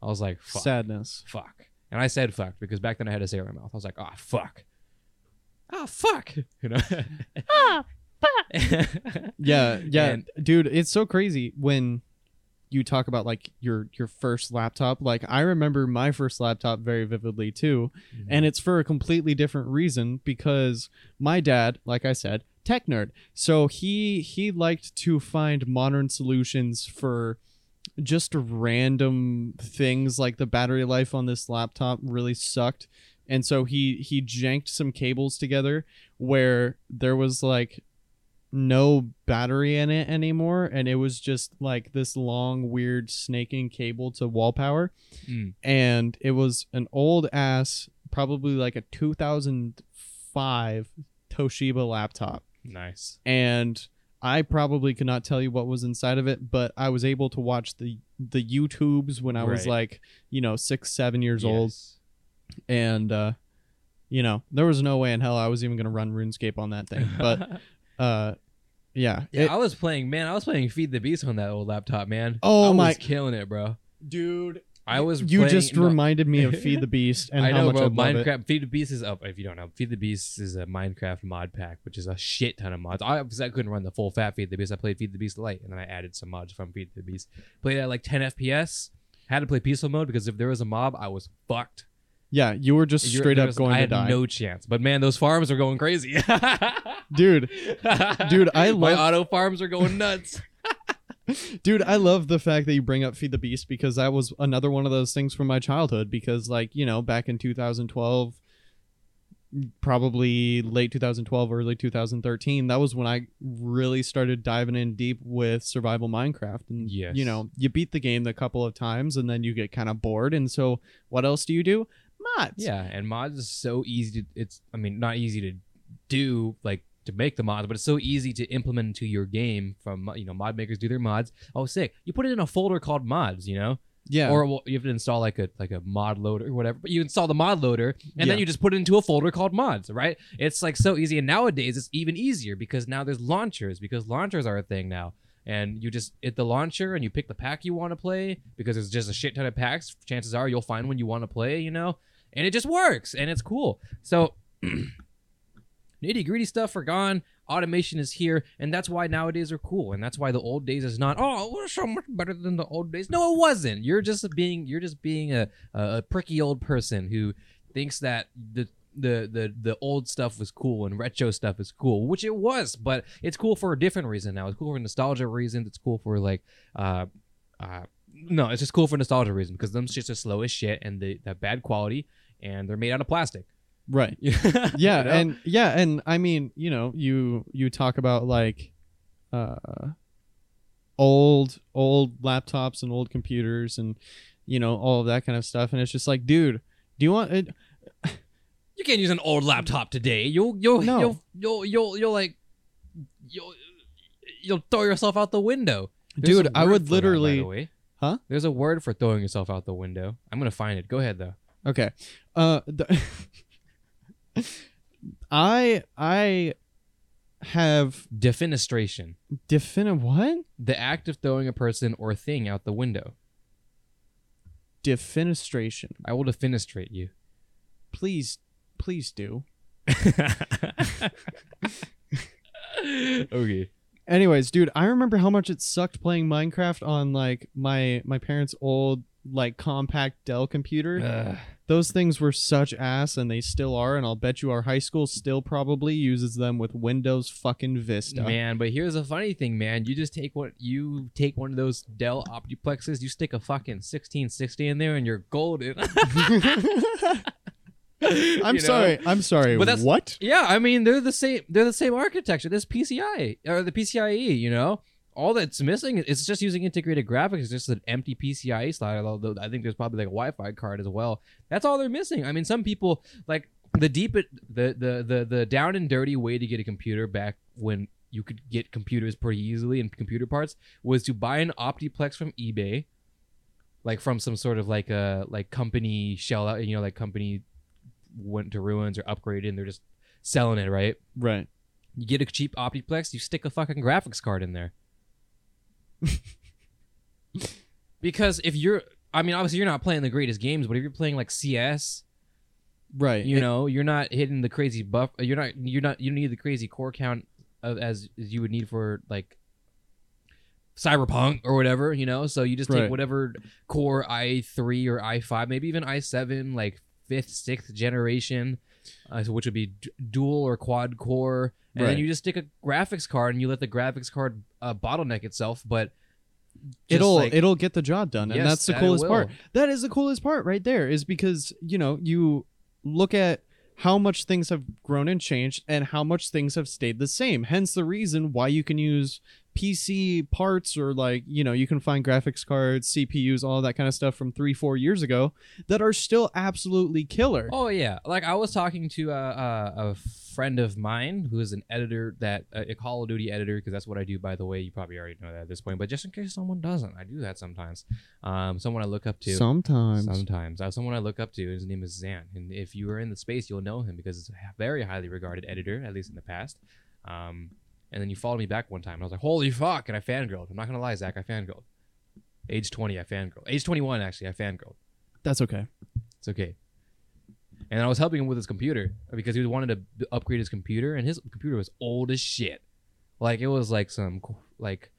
I was like, fuck. Sadness. Fuck. And I said fuck because back then I had a cigarette in my mouth. I was like, ah, oh, fuck. Ah, oh, fuck. You know? Ah, oh, fuck. yeah, yeah. And, dude, it's so crazy when you talk about like your, your first laptop. Like I remember my first laptop very vividly too. Mm-hmm. And it's for a completely different reason because my dad, like I said, tech nerd, so he he liked to find modern solutions for just random things. Like the battery life on this laptop really sucked, and so he he janked some cables together where there was like no battery in it anymore, and it was just like this long weird snaking cable to wall power. mm. And it was an old ass, probably like a two thousand five Toshiba laptop. Nice. And I probably could not tell you what was inside of it, but I was able to watch the the YouTubes when I right. was like, you know, six, seven years yes. old. And, uh, you know, there was no way in hell I was even going to run RuneScape on that thing. But, uh, yeah. Yeah, it, I was playing, man, I was playing Feed the Beast on that old laptop, man. Oh, I my. I was killing it, bro. Dude. I was. You playing, just no. reminded me of Feed the Beast and I know, how much bro, I love Minecraft. It. Feed the Beast is up. If you don't know, Feed the Beast is a Minecraft mod pack, which is a shit ton of mods. I, I couldn't run the full fat Feed the Beast. I played Feed the Beast Lite, and then I added some mods from Feed the Beast. Played at like ten F P S. Had to play peaceful mode because if there was a mob, I was fucked. Yeah, you were just You're, straight up was, going I to die. I had no chance. But man, those farms are going crazy, dude. Dude, I love my auto farms are going nuts. Dude, I love the fact that you bring up Feed the Beast because that was another one of those things from my childhood because, like, you know, back in two thousand twelve, probably late two thousand twelve, early two thousand thirteen, that was when I really started diving in deep with survival Minecraft. And, yes. you know, you beat the game a couple of times and then you get kind of bored. And so what else do you do? Mods. Yeah, and mods is so easy. To, it's, I mean, not easy to do, like, to make the mods, but it's so easy to implement into your game from, you know, mod makers do their mods. Oh, sick. You put it in a folder called mods, you know? Yeah. Or well, you have to install like a like a mod loader or whatever, but you install the mod loader and yeah. then you just put it into a folder called mods, right? It's like so easy. And nowadays it's even easier because now there's launchers because launchers are a thing now. And you just hit the launcher and you pick the pack you want to play because there's just a shit ton of packs. Chances are you'll find one you want to play, you know? And it just works and it's cool. So... nitty gritty stuff are gone. Automation is here, and that's why nowadays are cool, and that's why the old days is not. Oh, we're so much better than the old days. No, it wasn't. You're just being you're just being a a pricky old person who thinks that the the the the old stuff was cool and retro stuff is cool, which it was, but it's cool for a different reason now. It's cool for nostalgia reasons. It's cool for like uh uh no, it's just cool for nostalgia reasons because them shits are slow as shit and they have bad quality and they're made out of plastic. Right. Yeah. yeah. You know? And yeah. And I mean, you know, you you talk about like uh, old, old laptops and old computers and you know, all of that kind of stuff. And it's just like, dude, do you want it? You can't use an old laptop today. You'll you'll no. you'll, you'll you'll you'll like you'll you'll throw yourself out the window. There's dude, I would literally that, by the way. Huh? There's a word for throwing yourself out the window. I'm gonna find it. Go ahead though. Okay. Uh the I I have defenestration. Defin what? The act of throwing a person or thing out the window. Defenestration. I will defenestrate you. Please, please do. Okay. Anyways, dude, I remember how much it sucked playing Minecraft on like my my parents' old like compact Dell computer. Ugh. Those things were such ass, and they still are, and I'll bet you our high school still probably uses them with Windows fucking Vista. Man, but here's the funny thing, man. You just take what you take one of those Dell Optiplexes, you stick a fucking sixteen sixty in there, and you're golden. I'm you sorry. Know? I'm sorry. But that's, what? Yeah, I mean they're the same. They're the same architecture. This P C I or the P C I E. You know, all that's missing is just using integrated graphics. It's just an empty P C I E slot. Although I think there's probably like a Wi-Fi card as well. That's all they're missing. I mean, some people like the deep it, the, the the the down and dirty way to get a computer back when you could get computers pretty easily and computer parts was to buy an Optiplex from eBay, like from some sort of like a like company shell out. You know, like company. Went to ruins or upgraded and they're just selling it, right? Right. You get a cheap Optiplex, you stick a fucking graphics card in there. Because if you're, I mean, obviously you're not playing the greatest games, but if you're playing like C S, right? You it, know, you're not hitting the crazy buff. You're not. You're not. You don't need the crazy core count of, as, as you would need for like Cyberpunk or whatever. You know, so you just right. take whatever core i three or i five, maybe even i seven, like. Fifth, sixth generation, uh, which would be d- dual or quad core, and right. then you just stick a graphics card and you let the graphics card uh, bottleneck itself, but it'll like, it'll get the job done, yes, and that's the that coolest part. That is the coolest part right there, is because you know you look at how much things have grown and changed, and how much things have stayed the same. Hence the reason why you can use P C parts or like, you know, you can find graphics cards, C P Us, all that kind of stuff from three, four years ago that are still absolutely killer. Oh, yeah. Like I was talking to a, a, a friend of mine who is an editor, that a Call of Duty editor, because that's what I do, by the way. You probably already know that at this point, but just in case someone doesn't, I do that sometimes. Um, someone I look up to. Sometimes. Sometimes. Uh, someone I look up to, his name is Zan. And if you are in the space, you'll know him because he's a very highly regarded editor, at least in the past. Um And then you followed me back one time, and I was like, holy fuck, and I fangirled. I'm not going to lie, Zach, I fangirled. Age twenty, I fangirled. Age twenty-one, actually, I fangirled. That's okay. It's okay. And I was helping him with his computer, because he wanted to upgrade his computer, and his computer was old as shit. Like, it was like some, like,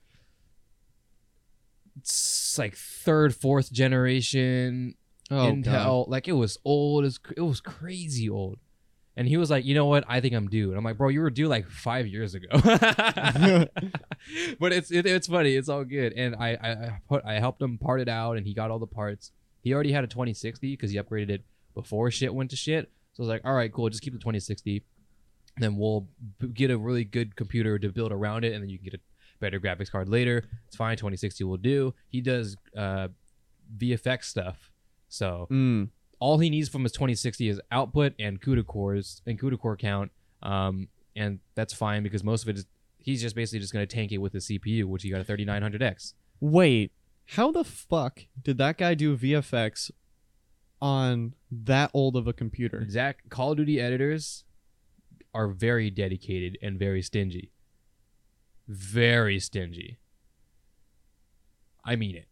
like third, fourth generation oh, Intel. God. Like, it was old. As It was crazy old. And he was like, you know what? I think I'm due. And I'm like, bro, you were due like five years ago. But it's it, it's funny. It's all good. And I I I, put, I helped him part it out, and he got all the parts. He already had a twenty sixty because he upgraded it before shit went to shit. So I was like, all right, cool. Just keep the twenty sixty. Then we'll b- get a really good computer to build around it, and then you can get a better graphics card later. It's fine. twenty sixty will do. He does uh, V F X stuff. So... Mm. All he needs from his twenty sixty is output and CUDA cores and CUDA core count, um, and that's fine because most of it is he's just basically just going to tank it with his C P U, which he got a thirty-nine hundred X. Wait, how the fuck did that guy do V F X on that old of a computer? Zach, Call of Duty editors are very dedicated and very stingy. Very stingy. I mean it.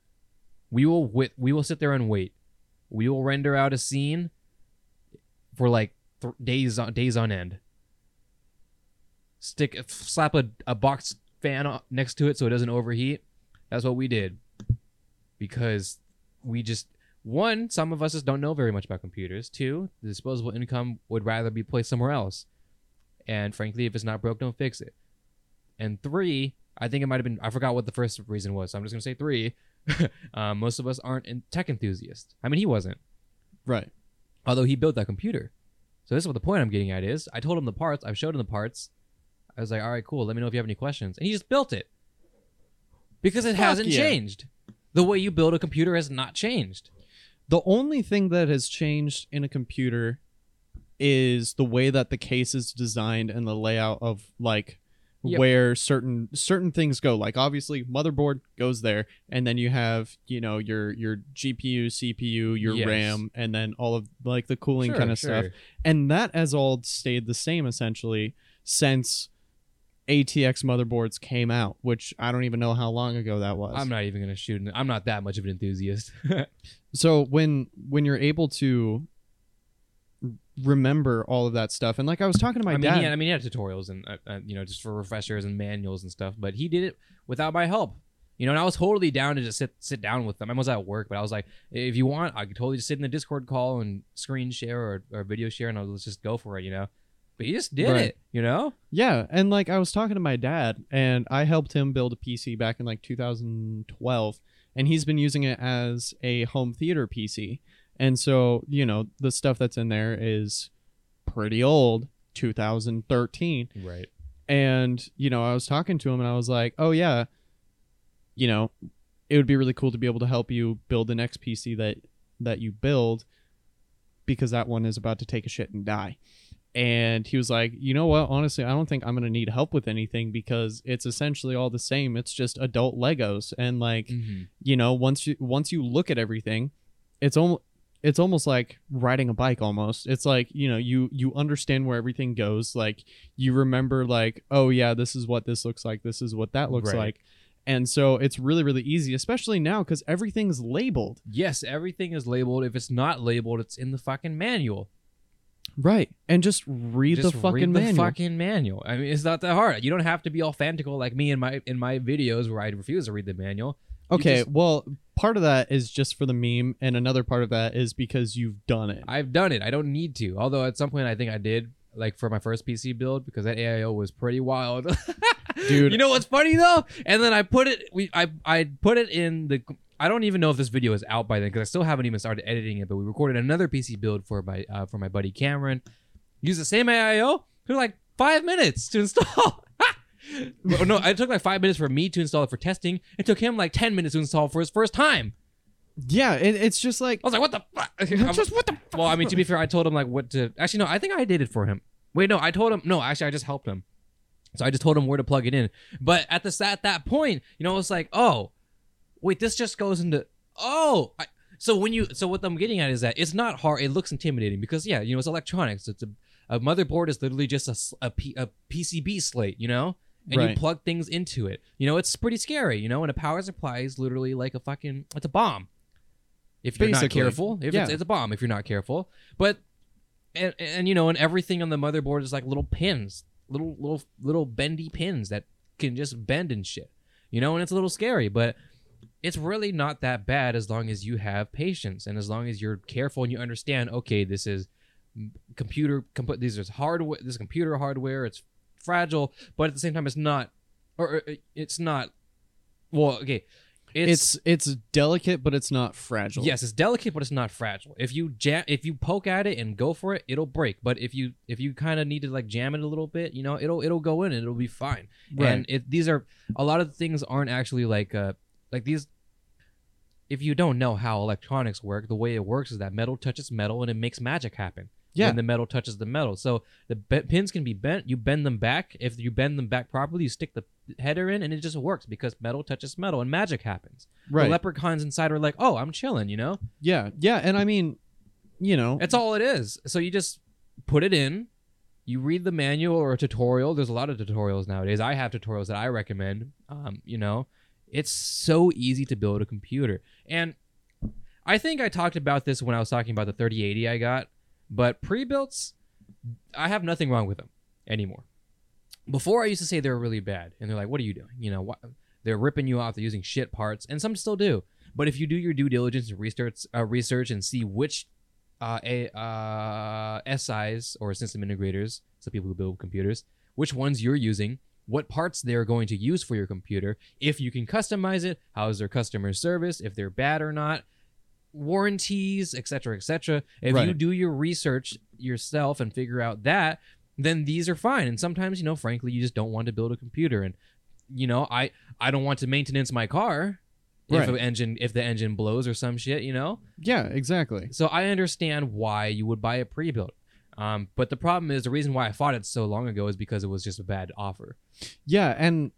We will wait, we will sit there and wait. We will render out a scene for like th- days on days on end. Stick, slap a, a box fan next to it so it doesn't overheat. That's what we did, because we just one, some of us just don't know very much about computers. Two, the disposable income would rather be placed somewhere else. And frankly, if it's not broke, don't fix it. And three, I think it might have been I forgot what the first reason was, so I'm just gonna say three. uh, most of us aren't in tech enthusiasts. I mean, he wasn't. Right. Although he built that computer. So this is what the point I'm getting at is. I told him the parts. I showed him the parts. I was like, all right, cool. Let me know if you have any questions. And he just built it. Because it Fuck hasn't yeah. changed. The way you build a computer has not changed. The only thing that has changed in a computer is the way that the case is designed and the layout of, like, yep. where certain certain things go. Like, obviously, motherboard goes there, and then you have, you know, your your G P U, C P U, your yes. RAM, and then all of, like, the cooling sure, kind of sure. stuff. And that has all stayed the same, essentially, since A T X motherboards came out, which I don't even know how long ago that was. I'm not even going to shoot. I'm not that much of an enthusiast. So when when you're able to remember all of that stuff, and like I was talking to my I dad. Mean, he had, I mean, he had tutorials and, uh, uh, you know, just for refreshers and manuals and stuff, but he did it without my help. You know, and I was totally down to just sit sit down with them. I was at work, but I was like, if you want, I could totally just sit in the Discord call and screen share or, or video share, and I'll, let's just go for it, you know? But he just did right. it, you know? Yeah, and like I was talking to my dad, and I helped him build a P C back in like two thousand twelve, and he's been using it as a home theater P C. And so, you know, the stuff that's in there is pretty old, two thousand thirteen. Right. And, you know, I was talking to him, and I was like, oh, yeah, you know, it would be really cool to be able to help you build the next P C that, that you build, because that one is about to take a shit and die. And he was like, you know what? Honestly, I don't think I'm going to need help with anything, because it's essentially all the same. It's just adult Legos. And like, mm-hmm. you know, once you once you look at everything, it's almost it's almost like riding a bike almost. It's like, you know, you you understand where everything goes. Like, you remember like, oh, yeah, this is what this looks like. This is what that looks right. like. And so it's really, really easy, especially now, because everything's labeled. Yes, everything is labeled. If it's not labeled, it's in the fucking manual. Right, and just read just the fucking read the manual. Fucking manual. I mean, it's not that hard. You don't have to be all fanatical like me in my in my videos where I refuse to read the manual. You okay, just, well, part of that is just for the meme, and another part of that is because you've done it. I've done it. I don't need to. Although at some point I think I did, like for my first P C build, because that A I O was pretty wild. Dude, you know what's funny though? And then I put it. We I I put it in the. I don't even know if this video is out by then, because I still haven't even started editing it, but we recorded another P C build for my uh, for my buddy Cameron. Used the same A I O for like five minutes to install. No, it took like five minutes for me to install it for testing. It took him like ten minutes to install for his first time. Yeah, it, it's just like... I was like, what the fuck? Just what the fuck? Well, I mean, to be fair, I told him like what to... Actually, no, I think I did it for him. Wait, no, I told him... No, actually, I just helped him. So I just told him where to plug it in. But at, the, at that point, you know, it's like, oh... Wait, this just goes into oh. I, so when you so what I'm getting at is that it's not hard. It looks intimidating because yeah, you know, it's electronics. It's a, a motherboard is literally just a, a, P, a P C B slate, you know, and right. you plug things into it. You know, it's pretty scary, you know, and a power supply is literally like a fucking it's a bomb. If you're Basically. not careful, if yeah. it's, it's a bomb if you're not careful. But and and you know, and everything on the motherboard is like little pins, little little little bendy pins that can just bend and shit. You know, and it's a little scary, but it's really not that bad as long as you have patience and as long as you're careful and you understand, okay, this is computer, comp- these are hardware, this is computer hardware, it's fragile, but at the same time, it's not, or it's not, well, okay. It's, it's it's delicate, but it's not fragile. Yes, it's delicate, but it's not fragile. If you jam, if you poke at it and go for it, it'll break. But if you if you kind of need to like jam it a little bit, you know, it'll it'll go in and it'll be fine. Right. And it, these are a lot of the things aren't actually like. Uh, Like these, if you don't know how electronics work, the way it works is that metal touches metal and it makes magic happen. Yeah. When the metal touches the metal. So the be- pins can be bent. You bend them back. If you bend them back properly, you stick the header in and it just works because metal touches metal and magic happens. Right. The leprechauns inside are like, oh, I'm chilling, you know? Yeah. Yeah. And I mean, you know. That's all it is. So you just put it in. You read the manual or a tutorial. There's a lot of tutorials nowadays. I have tutorials that I recommend, um, you know. It's so easy to build a computer. And I think I talked about this when I was talking about the thirty eighty I got, but pre-builts, I have nothing wrong with them anymore. Before, I used to say they were really bad, and they're like, what are you doing? You know, what? They're ripping you off, they're using shit parts, and some still do. But if you do your due diligence and research, uh, research and see which uh, a, uh, S Is or system integrators, so people who build computers, which ones you're using, what parts they're going to use for your computer, if you can customize it, how is their customer service, if they're bad or not, warranties, et cetera, et cetera. If right. you do your research yourself and figure out that, then these are fine. And sometimes, you know, frankly, you just don't want to build a computer. And, you know, I, I don't want to maintenance my car. right. if an engine if the engine blows or some shit, you know? Yeah, exactly. So I understand why you would buy a pre-built. Um, but the problem is the reason why I fought it so long ago is because it was just a bad offer. Yeah, and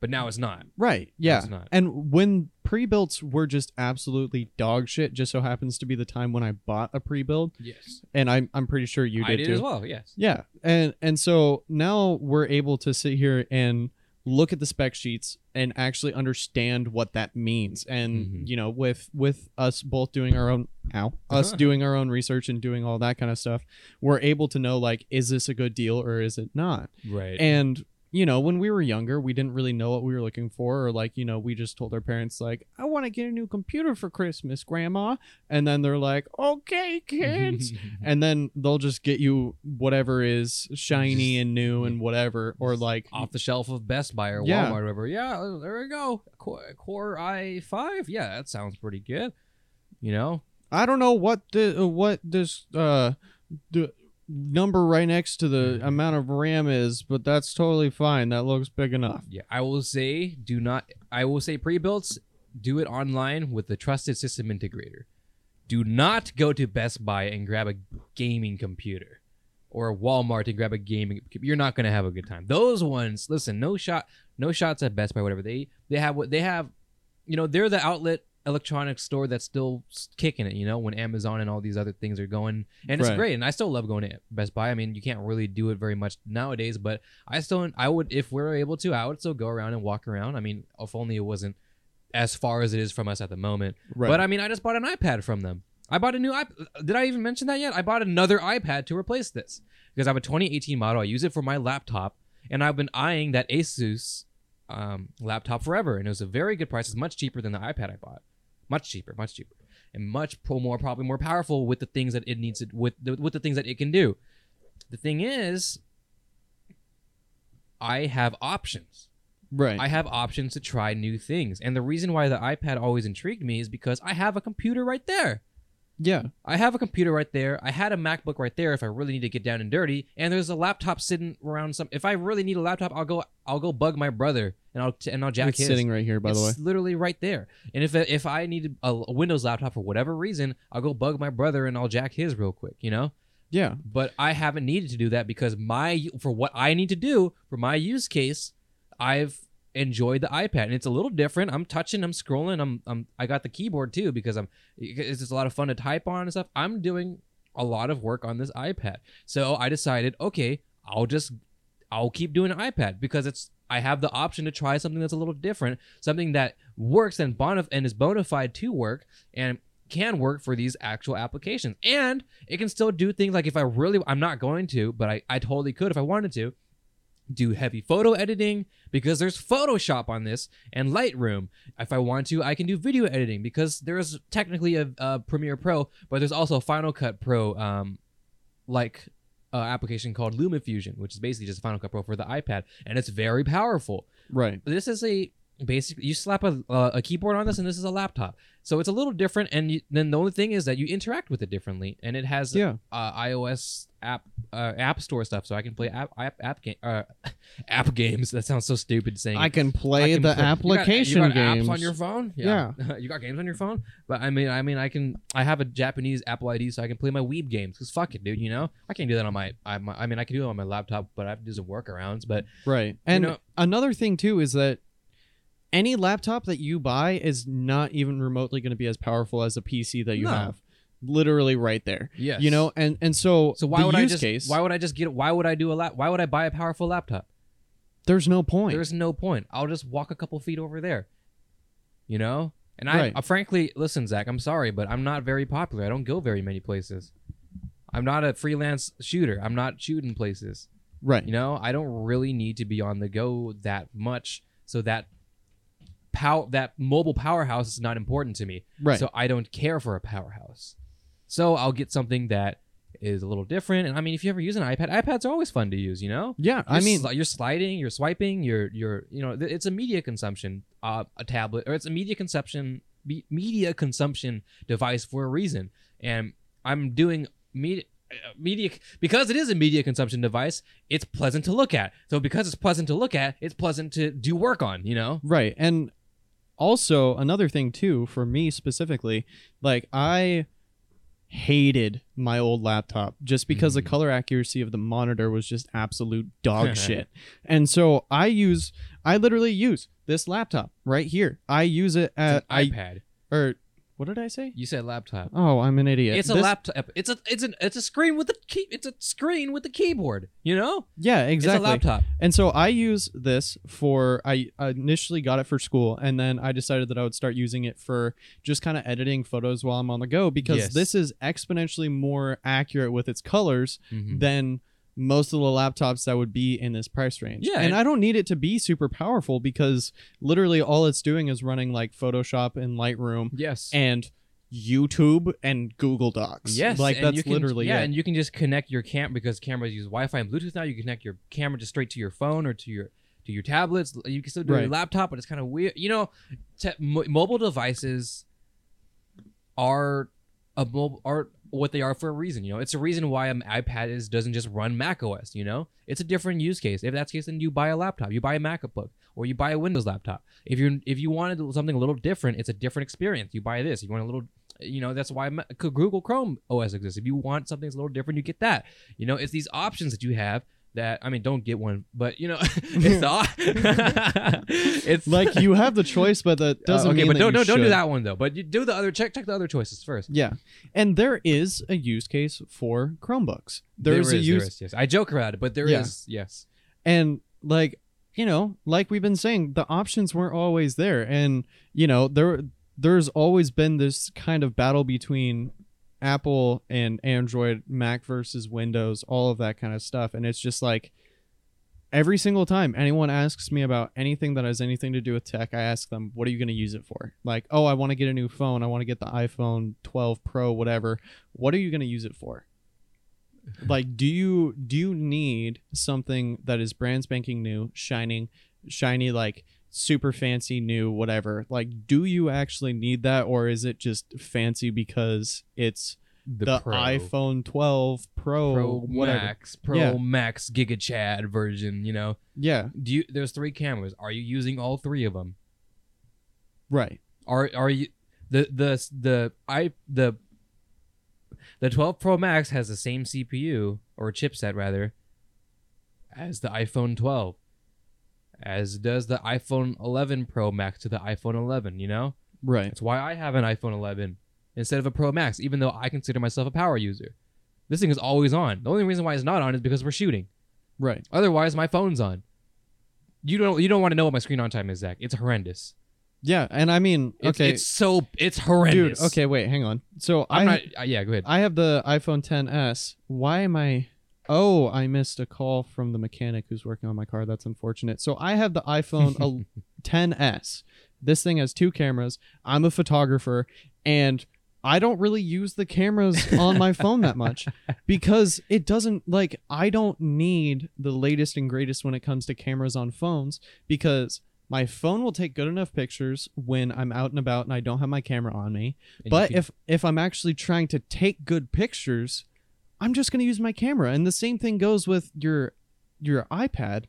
but now it's not. Right. Yeah. It's not. And when pre-builts were just absolutely dog shit, just so happens to be the time when I bought a pre-build. Yes. And I'm I'm pretty sure you did, I did too. As well, yes. Yeah. And and so now we're able to sit here and look at the spec sheets and actually understand what that means. And mm-hmm. you know, with with us both doing our own ow, us uh-huh. doing our own research and doing all that kind of stuff, we're able to know, like, is this a good deal or is it not? Right. And you know, when we were younger, we didn't really know what we were looking for, or like, you know, we just told our parents, like, I want to get a new computer for Christmas, Grandma. And then they're like, okay, kids. And then they'll just get you whatever is shiny and new and whatever, or like off the shelf of Best Buy or yeah. Walmart or whatever. Yeah, there we go. Core, Core i five. Yeah, that sounds pretty good. You know, I don't know what the, what this, uh, the, number right next to the amount of RAM is, but that's totally fine. That looks big enough. Yeah, I will say do not. I will say pre-builts, do it online with the trusted system integrator. Do not go to Best Buy and grab a gaming computer, or Walmart and grab a gaming. You're not gonna have a good time. Those ones, listen, no shot, no shots at Best Buy. Whatever they they have, what they have, you know, they're the outlet electronics store that's still kicking it, you know, when Amazon and all these other things are going, and it's right. great, and I still love going to Best Buy. I mean, you can't really do it very much nowadays, but I still, I would, if we're able to, I would still go around and walk around. I mean, if only it wasn't as far as it is from us at the moment. Right. But I mean, I just bought an iPad from them. I bought a new iPad. Did I even mention that yet? I bought another iPad to replace this because I have a twenty eighteen model. I use it for my laptop, and I've been eyeing that Asus um, laptop forever, and it was a very good price. It's much cheaper than the iPad I bought. Much cheaper, much cheaper, and much pro more probably more powerful with the things that it needs to, with the, with the things that it can do. The thing is, I have options. Right. I have options to try new things, and the reason why the iPad always intrigued me is because I have a computer right there. Yeah, I have a computer right there. I had a MacBook right there if I really need to get down and dirty, and there's a laptop sitting around some. If I really need a laptop, I'll go. I'll go bug my brother. And I'll t- and I'll jack it's his. It's sitting right here, by it's the way. It's literally right there. And if if I needed a, a Windows laptop for whatever reason, I'll go bug my brother and I'll jack his real quick, you know? Yeah. But I haven't needed to do that because my for what I need to do for my use case, I've enjoyed the iPad, and it's a little different. I'm touching, I'm scrolling, I'm I'm I got the keyboard too because I'm it's just a lot of fun to type on and stuff. I'm doing a lot of work on this iPad, so I decided, okay, I'll just I'll keep doing an iPad because it's. I have the option to try something that's a little different, something that works and bonif- and is bona fide to work and can work for these actual applications. And it can still do things like if I really, I'm not going to, but I, I totally could if I wanted to, do heavy photo editing because there's Photoshop on this and Lightroom. If I want to, I can do video editing because there's technically a, a Premiere Pro, but there's also Final Cut Pro, um, like... Uh, application called LumaFusion, which is basically just Final Cut Pro for the iPad, and it's very powerful. Right. This is a basically you slap a uh, a keyboard on this, and this is a laptop, so it's a little different. And you, then the only thing is that you interact with it differently, and it has yeah. uh, iOS app uh, app store stuff, so I can play app app app, ga- uh, app games. That sounds so stupid saying. I can play I can the play. application you got, you got games apps on your phone. Yeah, yeah. You got games on your phone, but I mean, I mean, I can. I have a Japanese Apple I D, so I can play my Weeb games. Cause fuck it, dude. You know, I can't do that on my. I, my, I mean, I can do it on my laptop, but I have to do some workarounds. But right, and know, another thing too is that. Any laptop that you buy is not even remotely going to be as powerful as a P C that you no. have, literally right there. Yes. You know, and and so so why would I just case, why would I just get why would I do a lap why would I buy a powerful laptop? There's no point. There's no point. I'll just walk a couple feet over there, you know. And I right. uh, frankly, listen, Zach, I'm sorry, but I'm not very popular. I don't go very many places. I'm not a freelance shooter. I'm not shooting places. Right. You know, I don't really need to be on the go that much. So that. Power, that mobile powerhouse is not important to me. Right. So I don't care for a powerhouse. So I'll get something that is a little different. And I mean, if you ever use an iPad, iPads are always fun to use, you know? Yeah. You're I mean, sli- you're sliding, you're swiping, you're, you're, you know, th- it's a media consumption, uh, a tablet, or it's a media consumption, be- media consumption device for a reason. And I'm doing media. media because it is a media consumption device, it's pleasant to look at. So because it's pleasant to look at, it's pleasant to do work on, you know? Right. And Also, another thing too, for me specifically, like I hated my old laptop just because mm-hmm. the color accuracy of the monitor was just absolute dog shit. And so I use, I literally use this laptop right here. I use it at I, iPad or what did I say? You said laptop. Oh, I'm an idiot. It's this, a laptop. It's a it's an it's a screen with a key. It's a screen with a keyboard. You know? Yeah, exactly. It's a laptop. And so I use this for I initially got it for school, and then I decided that I would start using it for just kind of editing photos while I'm on the go, because yes. this is exponentially more accurate with its colors mm-hmm. than most of the laptops that would be in this price range. Yeah, and, and I don't need it to be super powerful, because literally all it's doing is running like Photoshop and Lightroom. Yes. And YouTube and Google Docs. Yes. Like that's can, literally yeah, it. And you can just connect your camera, because cameras use Wi-Fi and Bluetooth now. You can connect your camera just straight to your phone or to your to your tablets. You can still do right. your laptop, but it's kind of weird. You know, te- mo- mobile devices are a mobile are what they are for a reason. You know, it's a reason why an iPad is doesn't just run Mac O S. You know, it's a different use case. If that's the case, then you buy a laptop, you buy a MacBook, or you buy a Windows laptop. If you if you wanted something a little different, it's a different experience. You buy this. If you want a little, you know, that's why Google Chrome O S exists. If you want something that's a little different, you get that. You know, it's these options that you have. That I mean, don't get one, but you know, it's the, it's like you have the choice, but that doesn't uh, okay, mean but that don't, you don't should. Don't do that one though. But you do the other check check the other choices first. Yeah, and there is a use case for Chromebooks. There, there is a is, use. There is, yes. I joke about it, but there yeah. is yes. And like you know, like we've been saying, the options weren't always there, and you know there there's always been this kind of battle between Apple and Android, Mac versus Windows, all of that kind of stuff. And it's just like every single time anyone asks me about anything that has anything to do with tech, I ask them, what are you going to use it for? Like, oh, I want to get a new phone. I want to get the iPhone twelve Pro, whatever. What are you going to use it for? Like, do you do you need something that is brand spanking new, shining, shiny, like super fancy new, whatever? Like, do you actually need that, or is it just fancy because it's the, the iPhone twelve Pro, Pro whatever. Max, Pro yeah. Max GigaChad version? You know, yeah. Do you? There's three cameras. Are you using all three of them? Right. Are Are you the the the i the the twelve Pro Max has the same C P U or chipset rather as the iPhone twelve. As does the iPhone eleven Pro Max to the iPhone eleven, you know? Right. That's why I have an iPhone eleven instead of a Pro Max, even though I consider myself a power user. This thing is always on. The only reason why it's not on is because we're shooting. Right. Otherwise, my phone's on. You don't you don't want to know what my screen on time is, Zach. It's horrendous. Yeah, and I mean, okay. It's, it's so, it's horrendous. Dude, okay, wait, hang on. So I'm I, not, uh, yeah, go ahead. I have the iPhone X S. Why am I... Oh, I missed a call from the mechanic who's working on my car. That's unfortunate. So I have the iPhone X S. This thing has two cameras. I'm a photographer, and I don't really use the cameras on my phone that much because it doesn't, like, I don't need the latest and greatest when it comes to cameras on phones, because my phone will take good enough pictures when I'm out and about and I don't have my camera on me. And but can- if, if I'm actually trying to take good pictures... I'm just going to use my camera. And the same thing goes with your your iPad,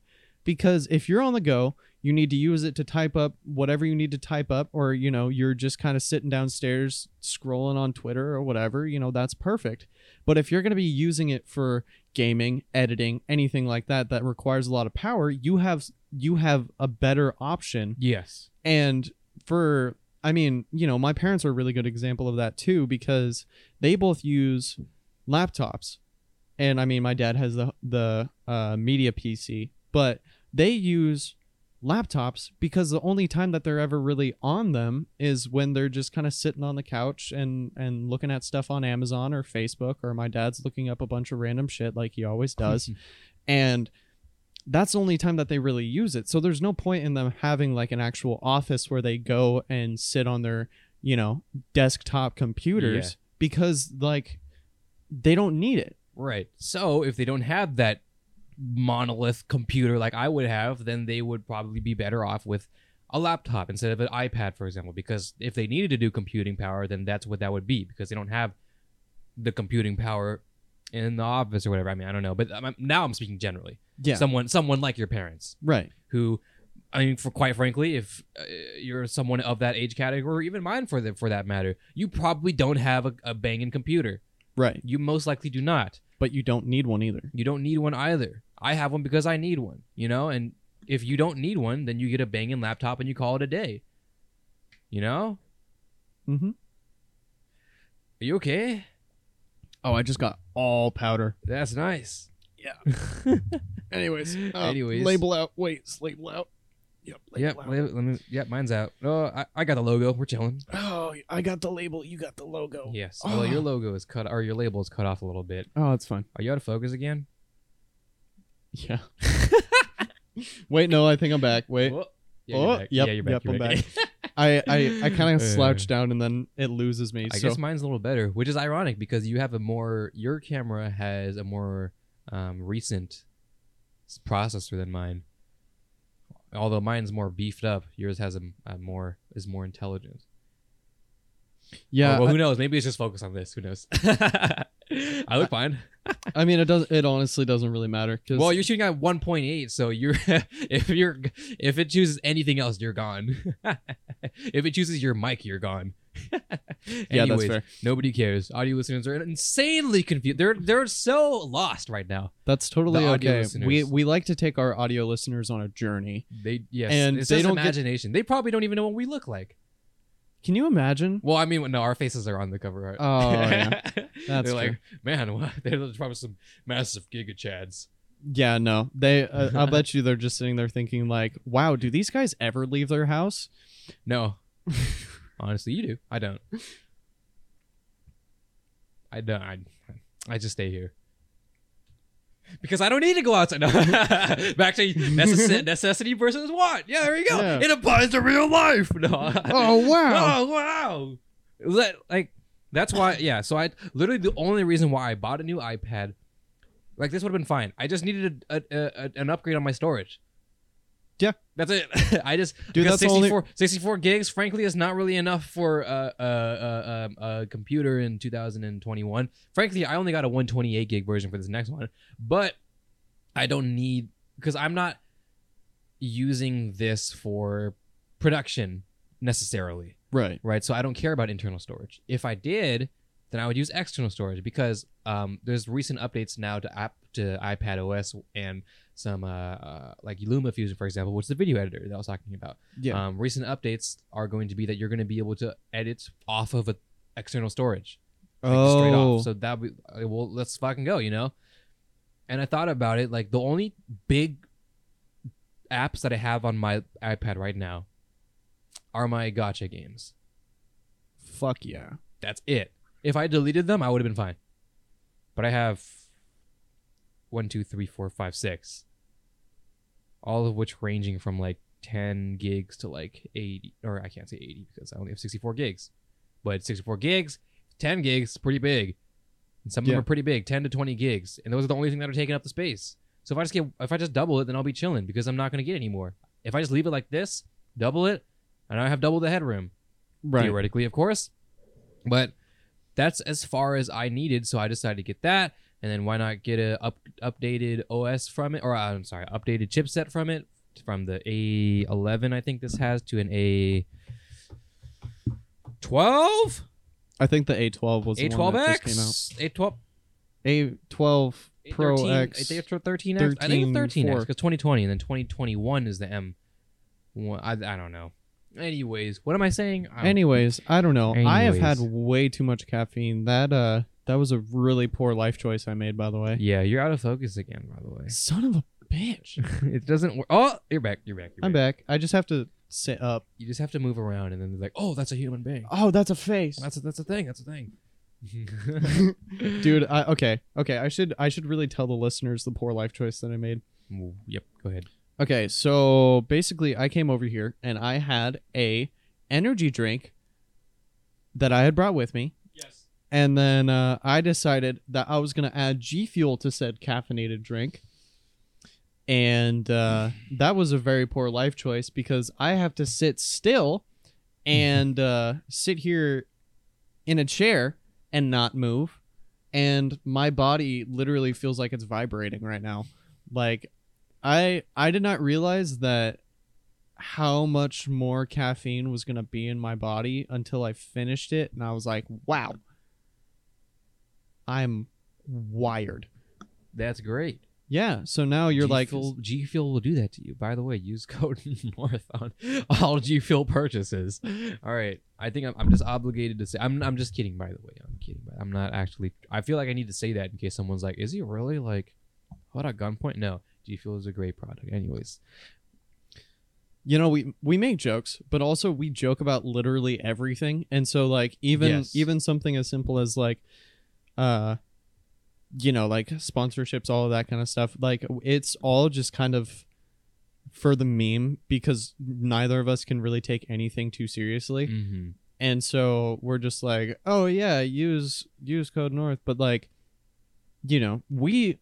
because if you're on the go, you need to use it to type up whatever you need to type up, or, you know, you're just kind of sitting downstairs scrolling on Twitter or whatever, you know, that's perfect. But if you're going to be using it for gaming, editing, anything like that, that requires a lot of power, you have you have a better option. Yes. And for, I mean, you know, my parents are a really good example of that too, because they both use laptops, and I mean my dad has the the uh media P C, but they use laptops because the only time that they're ever really on them is when they're just kind of sitting on the couch and and looking at stuff on Amazon or Facebook, or my dad's looking up a bunch of random shit like he always does. And that's the only time that they really use it, so there's no point in them having like an actual office where they go and sit on their, you know, desktop computers yeah. because like they don't need it. Right. So if they don't have that monolith computer like I would have, then they would probably be better off with a laptop instead of an iPad, for example, because if they needed to do computing power, then that's what that would be, because they don't have the computing power in the office or whatever. I mean, I don't know. But I'm, now I'm speaking generally. Yeah. Someone, someone like your parents. Right. Who I mean, for quite frankly, if uh, you're someone of that age category, or even mine for the, for that matter, you probably don't have a, a banging computer. Right. You most likely do not. But you don't need one either. You don't need one either. I have one because I need one, you know? And if you don't need one, then you get a banging laptop and you call it a day. You know? Mm-hmm. Are you okay? Oh, I just got all powder. That's nice. Yeah. Anyways. Uh, Anyways. Label out. Wait, it's label out. Yep. Yep. Out. Label, let me, yep. Mine's out. Oh, I, I got the logo. We're chilling. Oh, I got the label. You got the logo. Yes. Oh. Well, your logo is cut, or your label is cut off a little bit. Oh, that's fine. Are you out of focus again? Yeah. Wait, no. I think I'm back. Wait. Whoa. Yeah, oh, you're back. Yep, yeah, you're back. Yep, you're I'm back. back. I, I, I kind of slouch down and then it loses me. I so. guess mine's a little better, which is ironic because you have a more, your camera has a more um, recent processor than mine. Although mine's more beefed up, yours has a, a more, is more intelligent. Yeah. Well, well who I, knows? Maybe it's just focused on this. Who knows? I look fine. I mean, it doesn't. It honestly doesn't really matter. Cause well, you're shooting at one point eight, so you're if you're if it chooses anything else, you're gone. If it chooses your mic, you're gone. Anyways, yeah, that's fair. Nobody cares. Audio listeners are insanely confused. They're they're so lost right now. That's totally okay. Listeners. We we like to take our audio listeners on a journey. They yes, and it's they just don't imagination. Get... They probably don't even know what we look like. Can you imagine? Well, I mean, no, our faces are on the cover art. Oh, yeah. That's They're true. Like, man, what? There's probably some massive giga chads. Yeah, no. They. Uh, I'll bet you they're just sitting there thinking like, wow, do these guys ever leave their house? No. Honestly, you do. I don't. I don't. I, I just stay here. Because I don't need to go outside. No. Back to necess- necessity versus want. Yeah, there you go. Yeah. It applies to real life. No. Oh, wow. Oh, wow. Let, like, that's why, yeah. So I literally, the only reason why I bought a new iPad, like this would have been fine. I just needed a, a, a, an upgrade on my storage. Yeah. That's it. I just, Dude, that's sixty-four, only... sixty-four gigs, frankly, is not really enough for a, a, a, a computer in two thousand twenty-one. Frankly, I only got a one twenty-eight gig version for this next one, but I don't need, because I'm not using this for production necessarily. Right. Right. So I don't care about internal storage. If I did, then I would use external storage because um, there's recent updates now to app to iPadOS and some uh, uh, like LumaFusion, for example, which is the video editor that I was talking about. Yeah. Um, recent updates are going to be that you're going to be able to edit off of a external storage. Like, oh. Straight off. So that we well, let's fucking go, you know. And I thought about it, like the only big apps that I have on my iPad right now are my gacha games. Fuck yeah. That's it. If I deleted them, I would have been fine. But I have one, two, three, four, five, six. All of which ranging from like ten gigs to like eighty, or I can't say eighty because I only have sixty-four gigs. But sixty-four gigs, ten gigs, pretty big. And some yeah. of them are pretty big, ten to twenty gigs. And those are the only thing that are taking up the space. So if I just get, if I just double it, then I'll be chilling because I'm not going to get any more. If I just leave it like this, double it, and I have double the headroom. Right. Theoretically, of course. But that's as far as I needed, so I decided to get that, and then why not get a up, updated O S from it, or uh, I'm sorry, updated chipset from it, from the A eleven, I think this has, to an A twelve? I think the A twelve was the one that just came out. A twelve? A twelve Pro X. A thirteen X? I think it's thirteen X, because twenty twenty, and then twenty twenty-one is the M. I, I don't know. Anyways, what am I saying? I Anyways, I don't know. Anyways. I have had way too much caffeine. That uh, that was a really poor life choice I made, by the way. Yeah, you're out of focus again, by the way. Son of a bitch. It doesn't work. Oh, you're back. You're back. You're I'm back. back. I just have to sit up. You just have to move around, and then they're like, oh, that's a human being. Oh, that's a face. That's a, that's a thing. That's a thing. Dude, I, okay. Okay, I should I should really tell the listeners the poor life choice that I made. Ooh, yep, go ahead. Okay, so basically I came over here and I had a energy drink that I had brought with me. Yes. And then uh, I decided that I was going to add G Fuel to said caffeinated drink. And uh, that was a very poor life choice because I have to sit still and uh, sit here in a chair and not move. And my body literally feels like it's vibrating right now. Like... I I did not realize that how much more caffeine was going to be in my body until I finished it. And I was like, wow, I'm wired. That's great. Yeah. So now you're G like... Fuel, G Fuel will do that to you. By the way, use code North on all G Fuel purchases. All right. I think I'm, I'm just obligated to say... I'm I'm just kidding, by the way. I'm kidding. I'm not actually... I feel like I need to say that in case someone's like, is he really like... What, a gunpoint? No. G Fuel is a great product. Anyways. You know, we we make jokes, but also we joke about literally everything. And so, like, even yes. even something as simple as, like... uh. you know, like sponsorships, all of that kind of stuff. Like, it's all just kind of for the meme because neither of us can really take anything too seriously. Mm-hmm. And so we're just like, oh yeah, use, use code North. But like, you know, we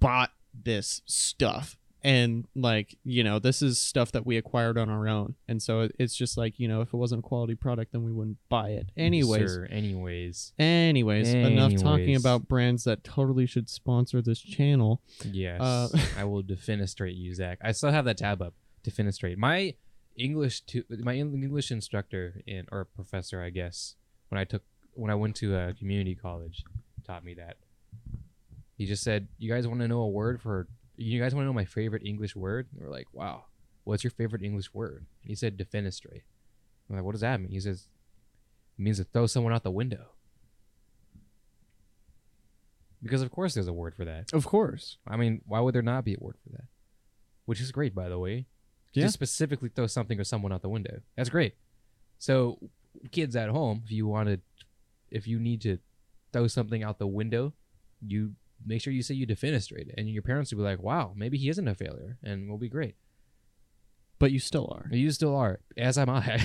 bought this stuff and like, you know, this is stuff that we acquired on our own. And so it's just like, you know, if it wasn't a quality product, then we wouldn't buy it. Anyways. Sir, anyways. Anyways. Anyways. Enough talking about brands that totally should sponsor this channel. Yes. Uh, I will defenestrate you, Zach. I still have that tab up. Defenestrate. My English to my English instructor in or professor, I guess, when I took when I went to a community college, taught me that. He just said, you guys want to know a word for... You guys want to know my favorite English word? And we're like, wow, what's your favorite English word? And he said, defenestrate. I'm like, what does that mean? He says, it means to throw someone out the window. Because of course there's a word for that. Of course. I mean, why would there not be a word for that? Which is great, by the way. Yeah. Just specifically throw something or someone out the window. That's great. So kids at home, if you want to, if you need to throw something out the window, you... make sure you say you defenestrate it, and your parents will be like, wow, maybe he isn't a failure, and we'll be great. But you still are. You still are, as am I.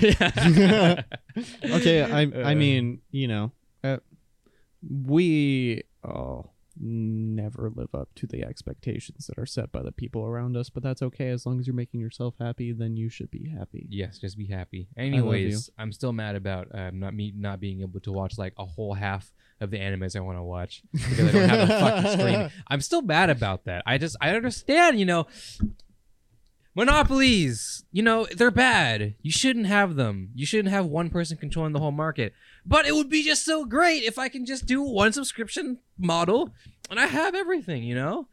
Okay, I I mean, you know, uh, we all never live up to the expectations that are set by the people around us, but that's okay. As long as you're making yourself happy, then you should be happy. Yes, just be happy. Anyways, I'm still mad about um, not me not being able to watch like a whole half of the animes I want to watch because I don't have a fucking screen. I'm still mad about that. I just, I understand, you know, monopolies, you know, they're bad. You shouldn't have them. You shouldn't have one person controlling the whole market. But it would be just so great if I can just do one subscription model and I have everything, you know?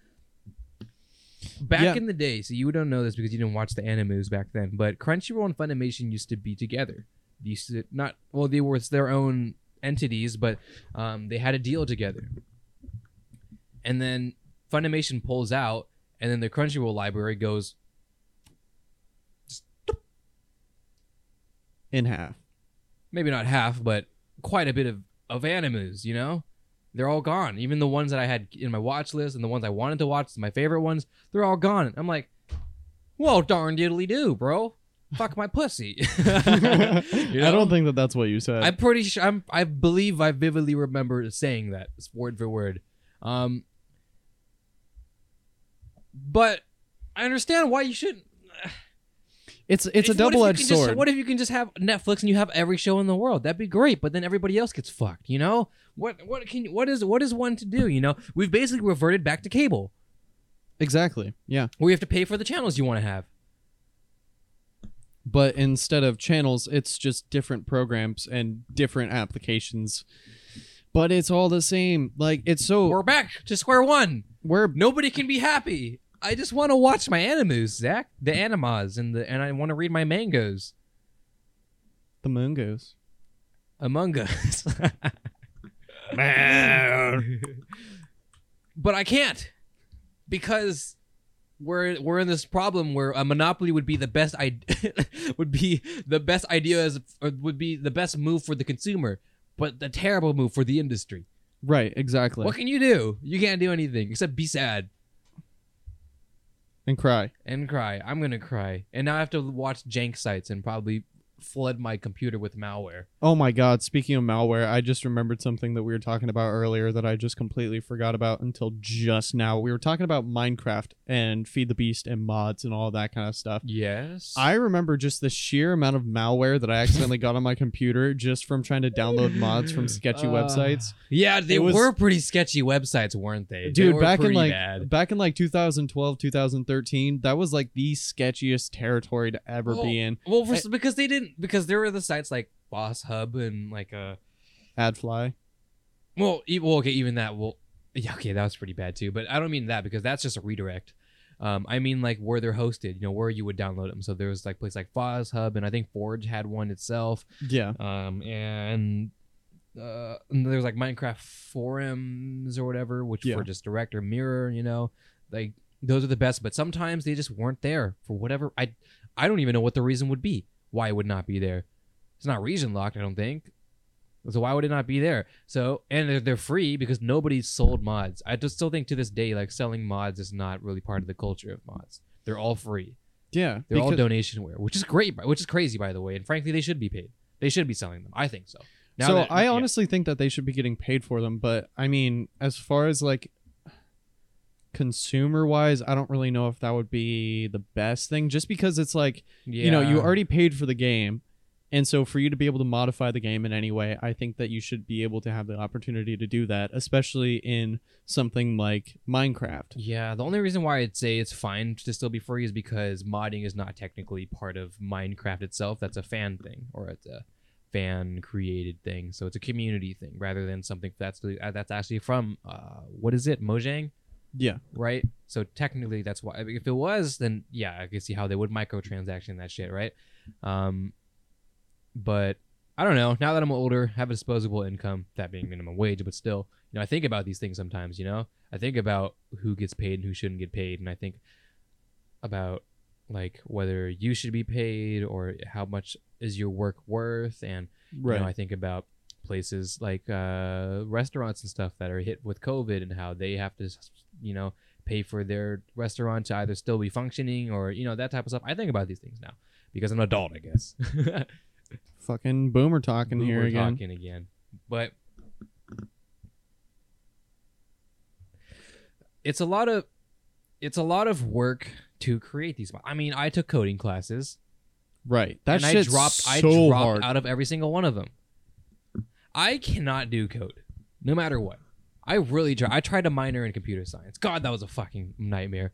Back yeah. in the day, so you don't know this because you didn't watch the animes back then, but Crunchyroll and Funimation used to be together. They used to not, well, they were their own entities, but um, they had a deal together. And then Funimation pulls out, and then the Crunchyroll library goes in half. Maybe not half, but quite a bit of, of animes, you know? They're all gone. Even the ones that I had in my watch list and the ones I wanted to watch, my favorite ones, they're all gone. I'm like, well, darn diddly do, bro. Fuck my pussy. You know? I don't think that that's what you said. I'm pretty sure. I'm, I believe I vividly remember saying that word for word. Um, but I understand why you shouldn't. It's it's if, a double-edged sword. Just, what if you can just have Netflix and you have every show in the world? That'd be great. But then everybody else gets fucked. You know what? What can? What is? What is one to do? You know, we've basically reverted back to cable. Exactly. Yeah. Where you have to pay for the channels you want to have. But instead of channels, it's just different programs and different applications. But it's all the same. Like, it's so... We're back to square one. Where nobody can be happy. I just want to watch my animus, Zach. The animas. And the and I want to read my mangoes. The mungos. Among Us. Man. But I can't. Because... We're we're in this problem where a monopoly would be the best I would be the best idea as or would be the best move for the consumer, but the terrible move for the industry. Right, exactly. What can you do? You can't do anything except be sad and cry and cry. I'm gonna cry, and now I have to watch jank sites and probably flood my computer with malware. Oh my God. Speaking of malware, I just remembered something that we were talking about earlier that I just completely forgot about until just now. We were talking about Minecraft and Feed the Beast and mods and all that kind of stuff. Yes. I remember just the sheer amount of malware that I accidentally got on my computer just from trying to download mods from sketchy uh, websites. Yeah, they was, were pretty sketchy websites, weren't they? Dude, they were back in like bad. back in like two thousand twelve, two thousand thirteen, that was like the sketchiest territory to ever well, be in. Well, for, I, because they didn't because there were the sites like Boss Hub and like a Adfly. Well, e- well, okay, even that. Well, yeah, okay, that was pretty bad too. But I don't mean that because that's just a redirect. Um, I mean like where they're hosted, you know, where you would download them. So there was like place like Boss Hub, and I think Forge had one itself. Yeah. Um, and uh, and there was like Minecraft forums or whatever, which yeah. were just direct or mirror. You know, like those are the best. But sometimes they just weren't there for whatever. I I don't even know what the reason would be. Why it would not be there? It's not region locked, I don't think. So why would it not be there? So and they're, they're free because nobody's sold mods. I just still think to this day, like selling mods is not really part of the culture of mods. They're all free. Yeah, they're all donationware, which is great, which is crazy, by the way. And frankly, they should be paid. They should be selling them. I think so. Now so that, I yeah. honestly think that they should be getting paid for them. But I mean, as far as like consumer wise, I don't really know if that would be the best thing, just because it's like, yeah. you know, you already paid for the game. And so for you to be able to modify the game in any way, I think that you should be able to have the opportunity to do that, especially in something like Minecraft. Yeah. The only reason why I'd say it's fine to still be free is because modding is not technically part of Minecraft itself. That's a fan thing, or it's a fan created thing. So it's a community thing rather than something that's, that's actually from, uh, what is it? Mojang? Yeah. Right? So technically that's why. I mean, if it was, then yeah, I can see how they would microtransaction that shit, right? Um, but I don't know. Now that I'm older, have a disposable income, that being minimum wage, but still, you know, I think about these things sometimes, you know? I think about who gets paid and who shouldn't get paid, and I think about like whether you should be paid or how much is your work worth, and right. you know, I think about places like uh restaurants and stuff that are hit with COVID and how they have to, you know, pay for their restaurant to either still be functioning or, you know, that type of stuff. I think about these things now because I'm an adult, I guess. Fucking boomer talking boomer here again. Talking again. But it's a lot of it's a lot of work to create these. I mean, I took coding classes. Right. That and shit's I dropped so I dropped hard. out of every single one of them. I cannot do code, no matter what. I really try. I tried a minor in computer science. God, that was a fucking nightmare.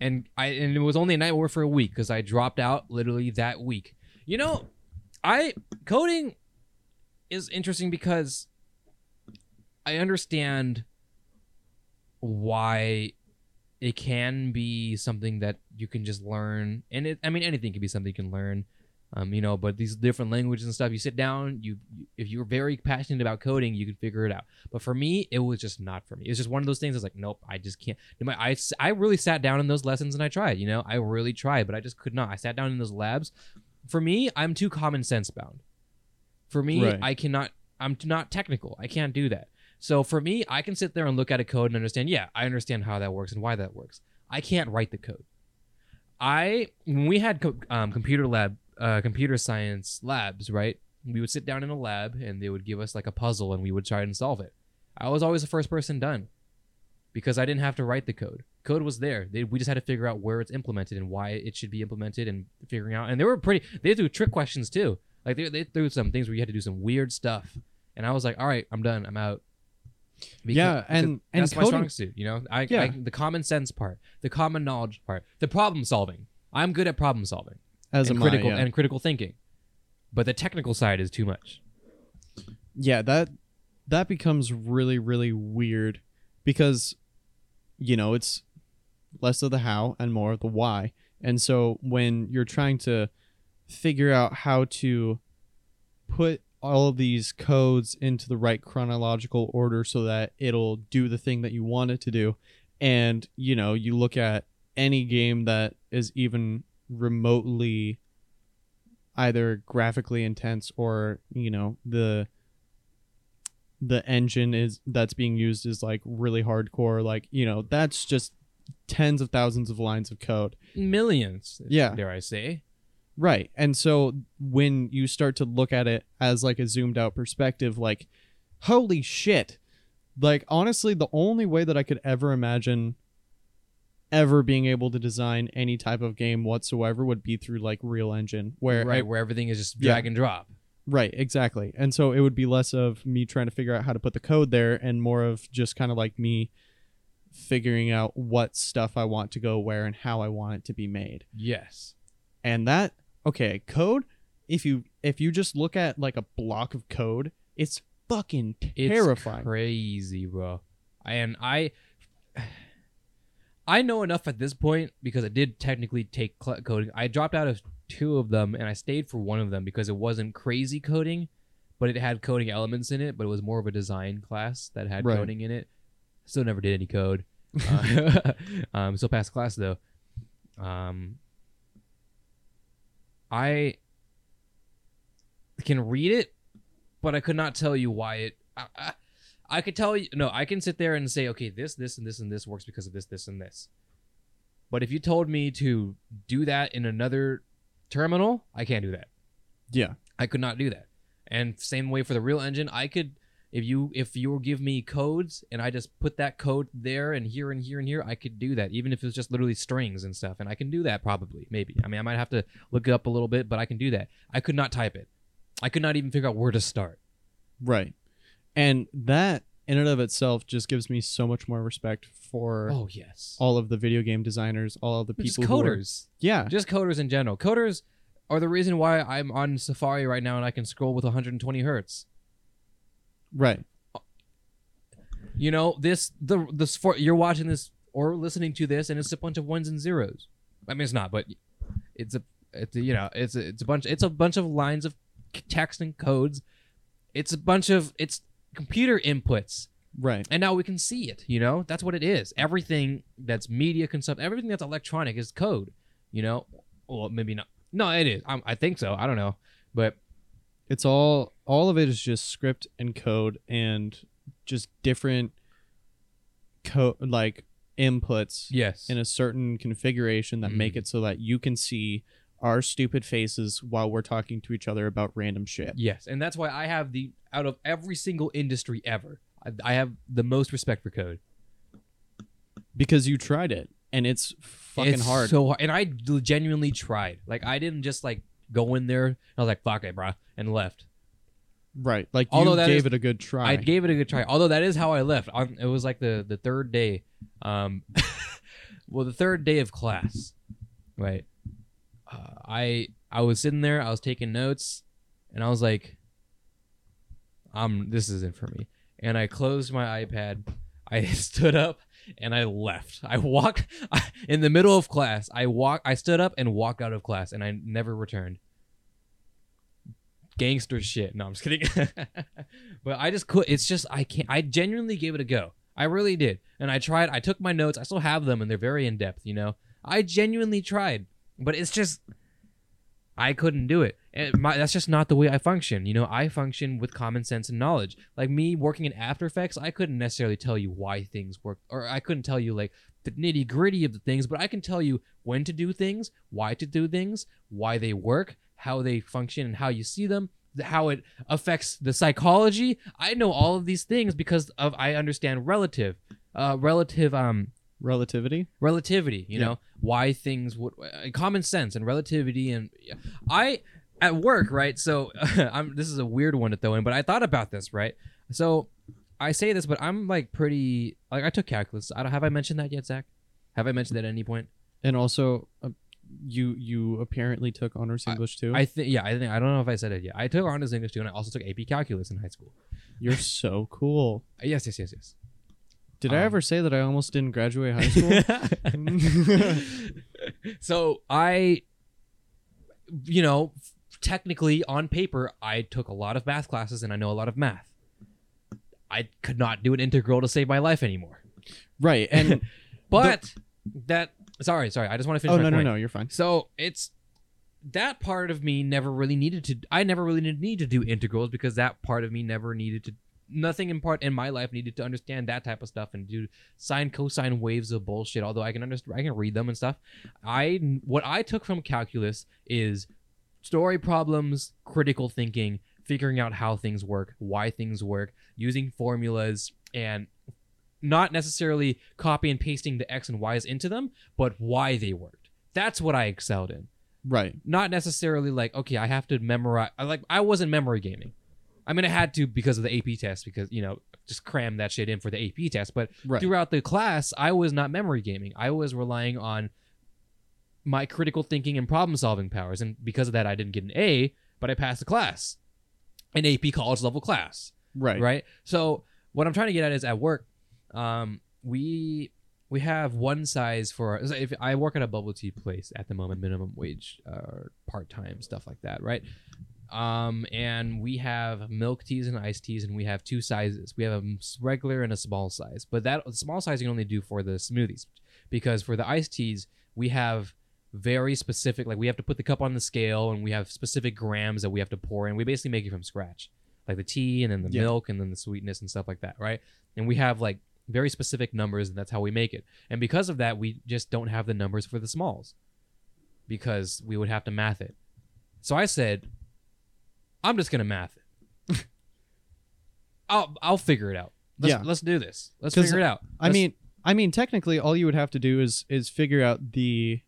And I and it was only a nightmare for a week because I dropped out literally that week. You know, I coding is interesting because I understand why it can be something that you can just learn. And it, I mean, anything can be something you can learn. Um, you know, but these different languages and stuff, you sit down, you, you if you're very passionate about coding, you can figure it out. But for me, it was just not for me. It's just one of those things that's like, nope, I just can't. My, I, I really sat down in those lessons and I tried, you know, I really tried, but I just could not. I sat down in those labs. For me, I'm too common sense bound. For me, right. I cannot, I'm not technical. I can't do that. So for me, I can sit there and look at a code and understand, yeah, I understand how that works and why that works. I can't write the code. I, when we had co- um, computer lab, Uh, computer science labs, right? We would sit down in a lab and they would give us like a puzzle and we would try and solve it. I was always the first person done because I didn't have to write the code. Code was there. They, we just had to figure out where it's implemented and why it should be implemented and figuring out. And they were pretty, they threw trick questions too. Like they, they threw some things where you had to do some weird stuff. And I was like, all right, I'm done. I'm out. Because yeah, and that's and my coding. strong suit, you know? I, yeah. I The common sense part, the common knowledge part, the problem solving. I'm good at problem solving. As and critical I, yeah. and critical thinking, but the technical side is too much. Yeah, that that becomes really really weird because, you know, it's less of the how and more of the why. And so when you're trying to figure out how to put all of these codes into the right chronological order so that it'll do the thing that you want it to do, and you know, you look at any game that is even remotely either graphically intense or, you know, the the engine is that's being used is like really hardcore, like, you know, that's just tens of thousands of lines of code, millions, yeah, dare I say, Right. And so when you start to look at it as like a zoomed out perspective, like, holy shit. Like, honestly, the only way that I could ever imagine ever being able to design any type of game whatsoever would be through like Real Engine, where right I, where everything is just drag yeah. and drop. Right, exactly. And so it would be less of me trying to figure out how to put the code there and more of just kind of like me figuring out what stuff I want to go where and how I want it to be made. Yes. And that, okay, code, if you if you just look at like a block of code, it's fucking terrifying. It's crazy, bro. And I I know enough at this point because I did technically take coding. I dropped out of two of them and I stayed for one of them because it wasn't crazy coding, but it had coding elements in it, but it was more of a design class that had right. coding in it. Still never did any code. Uh, um, still passed class though. Um, I can read it, but I could not tell you why it... I, I, I could tell you, no, I can sit there and say, okay, this, this, and this, and this works because of this, this, and this. But if you told me to do that in another terminal, I can't do that. Yeah. I could not do that. And same way for the Real Engine, I could, if you, if you give me codes and I just put that code there and here and here and here, I could do that. Even if it was just literally strings and stuff. And I can do that probably, maybe. I mean, I might have to look it up a little bit, but I can do that. I could not type it. I could not even figure out where to start. Right. And that in and of itself just gives me so much more respect for oh, yes. all of the video game designers, all of the people. Just coders. Who are, yeah. Just coders in general. Coders are the reason why I'm on Safari right now and I can scroll with one hundred twenty hertz. Right. You know, this, the, this for, you're watching this or listening to this and it's a bunch of ones and zeros. I mean, it's not, but it's a, it's a you know, it's a, it's a bunch, it's a bunch of lines of text and codes. It's a bunch of, it's, computer inputs, right? And now we can see it. You know, that's what it is. Everything that's media consumed, everything that's electronic is code. You know, well, maybe not. No, it is. I'm, I think so. I don't know, but it's all. All of it is just script and code and just different code like inputs. Yes, in a certain configuration that mm-hmm. make it so that you can see our stupid faces while we're talking to each other about random shit. Yes, and that's why I have the, out of every single industry ever, I, I have the most respect for code. Because you tried it, and it's fucking it's hard. So hard. And I genuinely tried. Like, I didn't just, like, go in there, and I was like, fuck it, bro, and left. Right, like, Although you gave is, it a good try. I gave it a good try, although that is how I left. On, it was, like, the, the third day. Um, well, the third day of class, right? Uh, I I was sitting there, I was taking notes, and I was like, "Um, this isn't for me." And I closed my iPad. I stood up and I left. I walked I, in the middle of class. I walk. I stood up and walked out of class, and I never returned. Gangster shit. No, I'm just kidding. But I just could. It's just I can't. I genuinely gave it a go. I really did, and I tried. I took my notes. I still have them, and they're very in depth. You know, I genuinely tried. But it's just, I couldn't do it. And my, that's just not the way I function. You know, I function with common sense and knowledge. Like me working in After Effects, I couldn't necessarily tell you why things work. Or I couldn't tell you like the nitty gritty of the things, but I can tell you when to do things, why to do things, why they work, how they function and how you see them, how it affects the psychology. I know all of these things because of I understand relative, uh, relative, um, Relativity? Relativity, you yeah. know, why things would... Uh, common sense and relativity and... Yeah. I, at work, right, so... I'm. This is a weird one to throw in, but I thought about this, right? So, I say this, but I'm, like, pretty... Like, I took calculus. I don't, have I mentioned that yet, Zach? Have I mentioned that at any point? And also, uh, you you apparently took honors English, I, too? I think Yeah, I think I don't know if I said it yet. I took honors English, too, and I also took A P calculus in high school. You're so cool. Yes, yes, yes, yes. Did um, I ever say that I almost didn't graduate high school? So I, you know, technically on paper, I took a lot of math classes and I know a lot of math. I could not do an integral to save my life anymore. Right. And but the, that, sorry, sorry. I just want to finish. Oh, my no, point. no, no. You're fine. So it's that part of me never really needed to. I never really didn't need to do integrals because that part of me never needed to. Nothing in part in my life needed to understand that type of stuff and do sine cosine waves of bullshit. Although I can understand, I can read them and stuff. I what I took from calculus is story problems, critical thinking, figuring out how things work, why things work, using formulas, and not necessarily copy and pasting the X and Y's into them, but why they worked. That's what I excelled in. Right. Not necessarily like, okay, I have to memorize. I like I wasn't memory gaming. I mean, I had to because of the A P test, because, you know, just cram that shit in for the A P test. But right. Throughout the class, I was not memory gaming. I was relying on my critical thinking and problem solving powers. And because of that, I didn't get an A, but I passed the class, an A P college level class. Right. Right. So what I'm trying to get at is at work, um, we we have one size for, if I work at a bubble tea place at the moment, minimum wage, uh, part time, stuff like that. Right. Um, and we have milk teas and iced teas, and we have two sizes. We have a regular and a small size, but that small size you can only do for the smoothies, because for the iced teas, we have very specific, like we have to put the cup on the scale, and we have specific grams that we have to pour in. We basically make it from scratch, like the tea and then the yeah. milk and then the sweetness and stuff like that. Right. And we have like very specific numbers, and that's how we make it. And because of that, we just don't have the numbers for the smalls, because we would have to math it. So I said, I'm just gonna math it. I'll I'll figure it out. Let's, yeah, let's do this. Let's figure it out. Let's, I mean, I mean, technically, all you would have to do is is figure out the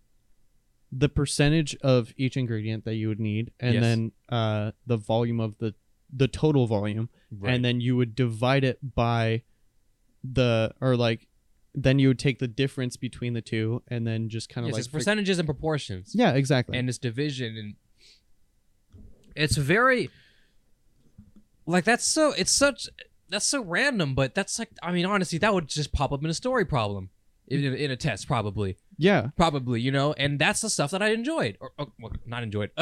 the percentage of each ingredient that you would need, and yes. then uh, the volume of the the total volume, right. and then you would divide it by the or like. Then you would take the difference between the two, and then just kind of yes, like it's percentages fig- and proportions. Yeah, exactly. And it's division and. It's very, like, that's so, it's such, that's so random, but that's like, I mean, honestly, that would just pop up in a story problem, in, in a test, probably. Yeah. Probably, you know, and that's the stuff that I enjoyed, or, or well, not enjoyed,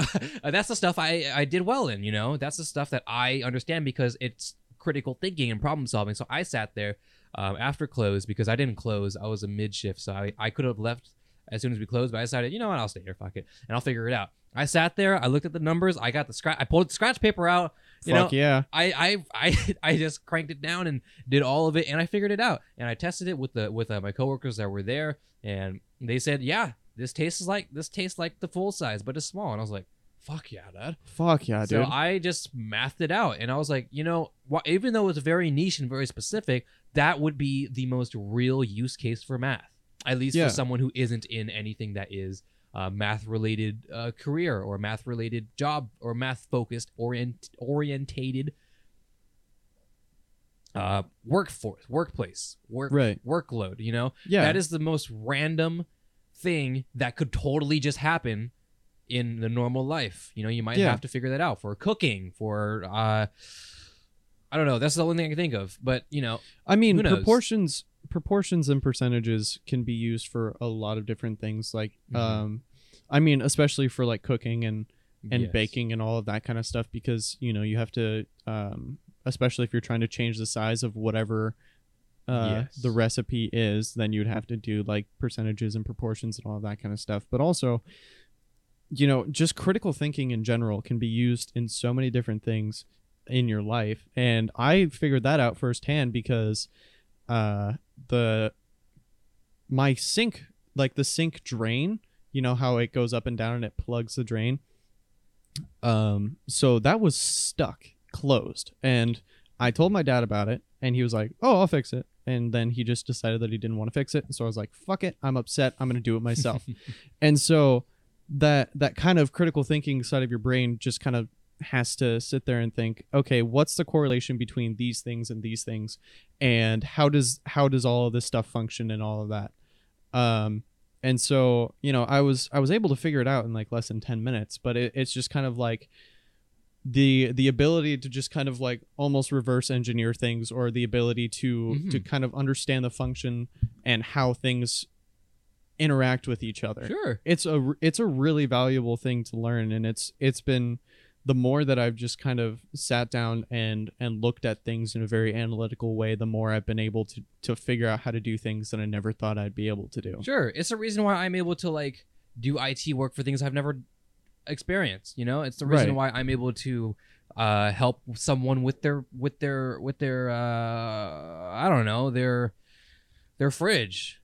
that's the stuff I, I did well in, you know, that's the stuff that I understand, because it's critical thinking and problem solving. So I sat there um, after close, because I didn't close, I was a mid-shift, so I, I could have left as soon as we closed, but I decided, you know what, I'll stay here, fuck it, and I'll figure it out. I sat there, I looked at the numbers, I got the scratch, I pulled the scratch paper out, you fuck know, yeah. I, I I I just cranked it down and did all of it, and I figured it out, and I tested it with the with uh, my coworkers that were there, and they said, yeah, this tastes like this tastes like the full size, but it's small, and I was like, fuck yeah, dude, fuck yeah, dude. So I just mathed it out, and I was like, you know, wh- even though it's very niche and very specific, that would be the most real use case for math. At least yeah. for someone who isn't in anything that is uh, math-related uh, career or math-related job or math-focused orient orientated uh, workforce, workplace, work right. workload. You know, yeah. that is the most random thing that could totally just happen in the normal life. You know, you might yeah. have to figure that out for cooking, for uh, I don't know. That's the only thing I can think of. But you know, I mean, proportions. proportions and percentages can be used for a lot of different things, like mm-hmm. um I mean, especially for like cooking and and yes. baking and all of that kind of stuff, because you know you have to um especially if you're trying to change the size of whatever uh yes. the recipe is, then you'd have to do like percentages and proportions and all of that kind of stuff. But also, you know, just critical thinking in general can be used in so many different things in your life, and I figured that out firsthand, because uh the my sink, like the sink drain, you know how it goes up and down and it plugs the drain, um so that was stuck closed, and I told my dad about it, and he was like, oh, I'll fix it, and then he just decided that he didn't want to fix it, and so I was like, fuck it, I'm upset, I'm gonna do it myself. And so that that kind of critical thinking side of your brain just kind of has to sit there and think, okay, what's the correlation between these things and these things, and how does how does all of this stuff function and all of that, um and so you know I was I was able to figure it out in like less than ten minutes, but it, it's just kind of like the the ability to just kind of like almost reverse engineer things, or the ability to mm-hmm. to kind of understand the function and how things interact with each other. Sure, it's a it's a really valuable thing to learn, and it's it's been the more that I've just kind of sat down and and looked at things in a very analytical way, the more I've been able to to figure out how to do things that I never thought I'd be able to do. Sure. It's the reason why I'm able to like do I T work for things I've never experienced, you know? It's the reason right. why I'm able to uh, help someone with their with their with their uh, I don't know, their their fridge.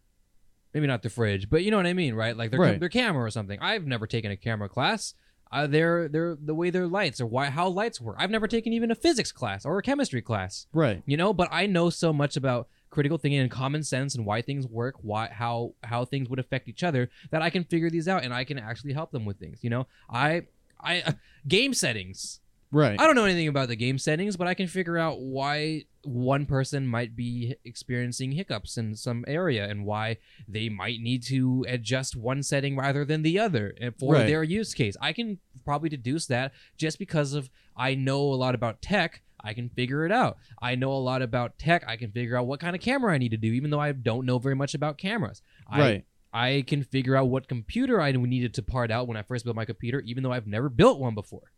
Maybe not the fridge, but you know what I mean, right? Like their right. their camera or something. I've never taken a camera class. uh, their their the way their lights or why how lights work. I've never taken even a physics class or a chemistry class, right? You know, but I know so much about critical thinking and common sense and why things work, why how how things would affect each other, that I can figure these out and I can actually help them with things. You know, I I uh, game settings. Right. I don't know anything about the game settings, but I can figure out why one person might be experiencing hiccups in some area and why they might need to adjust one setting rather than the other for right. their use case. I can probably deduce that just because of I know a lot about tech. I can figure it out. I know a lot about tech. I can figure out what kind of camera I need to do, even though I don't know very much about cameras. Right. I, I can figure out what computer I needed to part out when I first built my computer, even though I've never built one before.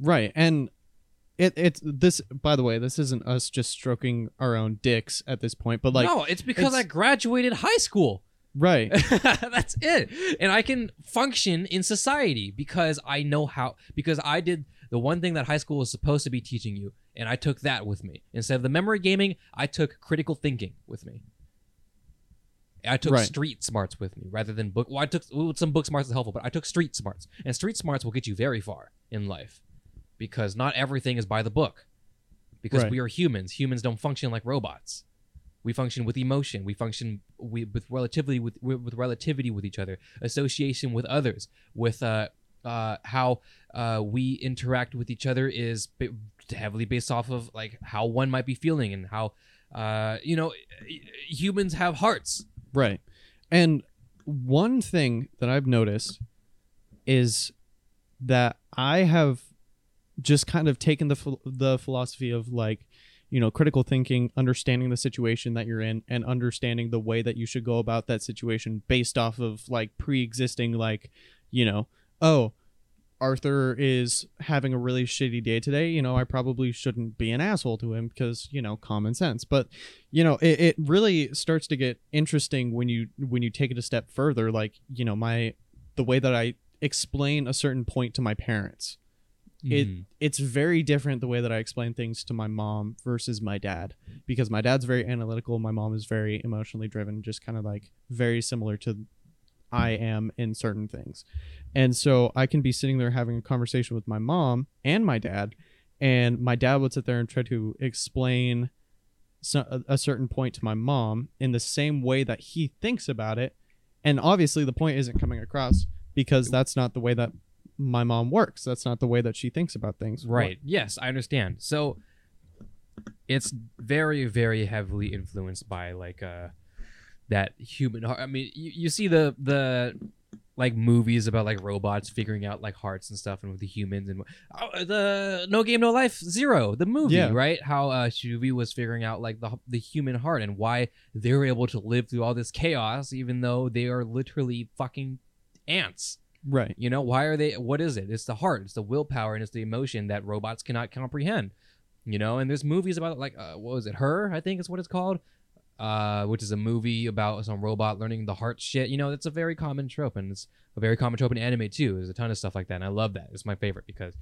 Right, and it it's this. By the way, this isn't us just stroking our own dicks at this point, but like no, it's because it's, I graduated high school. Right, that's it, and I can function in society because I know how. Because I did the one thing that high school was supposed to be teaching you, and I took that with me instead of the memory gaming. I took critical thinking with me. I took right. street smarts with me rather than book. Well, I took well, some book smarts is helpful, but I took street smarts, and street smarts will get you very far in life. Because not everything is by the book. Because right. we are humans. Humans don't function like robots. We function with emotion. We function we, with relativity with, with relativity with each other, association with others, with uh, uh, how uh, we interact with each other is b- heavily based off of like how one might be feeling and how uh, you know humans have hearts. Right. And one thing that I've noticed is that I have just kind of taken the the philosophy of like, you know, critical thinking, understanding the situation that you're in and understanding the way that you should go about that situation based off of like pre-existing, like, you know, oh, Arthur is having a really shitty day today. You know, I probably shouldn't be an asshole to him because, you know, common sense. But, you know, it, it really starts to get interesting when you when you take it a step further. Like, you know, my the way that I explain a certain point to my parents. It mm. it's very different the way that I explain things to my mom versus my dad, because my dad's very analytical. My mom is very emotionally driven, just kind of like very similar to I am in certain things. And so I can be sitting there having a conversation with my mom and my dad, and my dad would sit there and try to explain so- a certain point to my mom in the same way that he thinks about it. And obviously the point isn't coming across because that's not the way that my mom works. That's not the way that she thinks about things. Right. Yes, I understand. So it's very, very heavily influenced by like uh, that human heart. I mean, you, you see the the like movies about like robots figuring out like hearts and stuff, and with the humans and uh, the No Game No Life Zero, the movie, yeah. right? How uh, Shuvi was figuring out like the the human heart and why they were able to live through all this chaos, even though they are literally fucking ants. Right. You know, why are they, what is it? It's the heart, it's the willpower, and it's the emotion that robots cannot comprehend, you know? And there's movies about like, uh, what was it? Her, I think is what it's called, uh, which is a movie about some robot learning the heart shit. You know, that's a very common trope, and it's a very common trope in anime too. There's a ton of stuff like that. And I love that. It's my favorite because,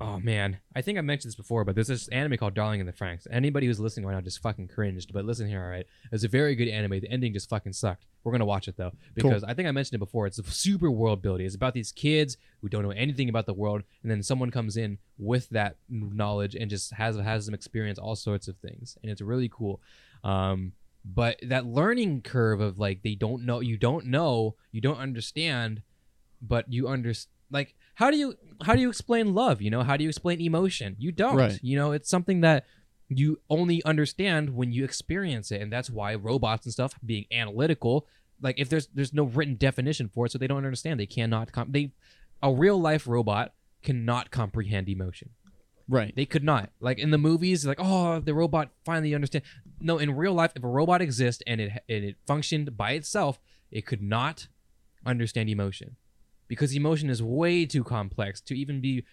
oh man, I think I mentioned this before, but there's this anime called Darling in the Franxx. Anybody who's listening right now just fucking cringed, but listen here, all right? It's a very good anime. The ending just fucking sucked. We're going to watch it, though, because cool. I think I mentioned it before. It's super world building. It's about these kids who don't know anything about the world, and then someone comes in with that knowledge and just has has them experience all sorts of things, and it's really cool. Um, but that learning curve of, like, they don't know, you don't know, you don't understand, but you understand, like, How do you how do you explain love? You know, how do you explain emotion? You don't. Right. You know, it's something that you only understand when you experience it, and that's why robots and stuff being analytical, like if there's there's no written definition for it, so they don't understand. They cannot com- they a real life robot cannot comprehend emotion. Right. They could not. Like in the movies, like, oh, the robot finally understands. No, in real life, if a robot exists and it and it functioned by itself, it could not understand emotion. Because emotion is way too complex to even be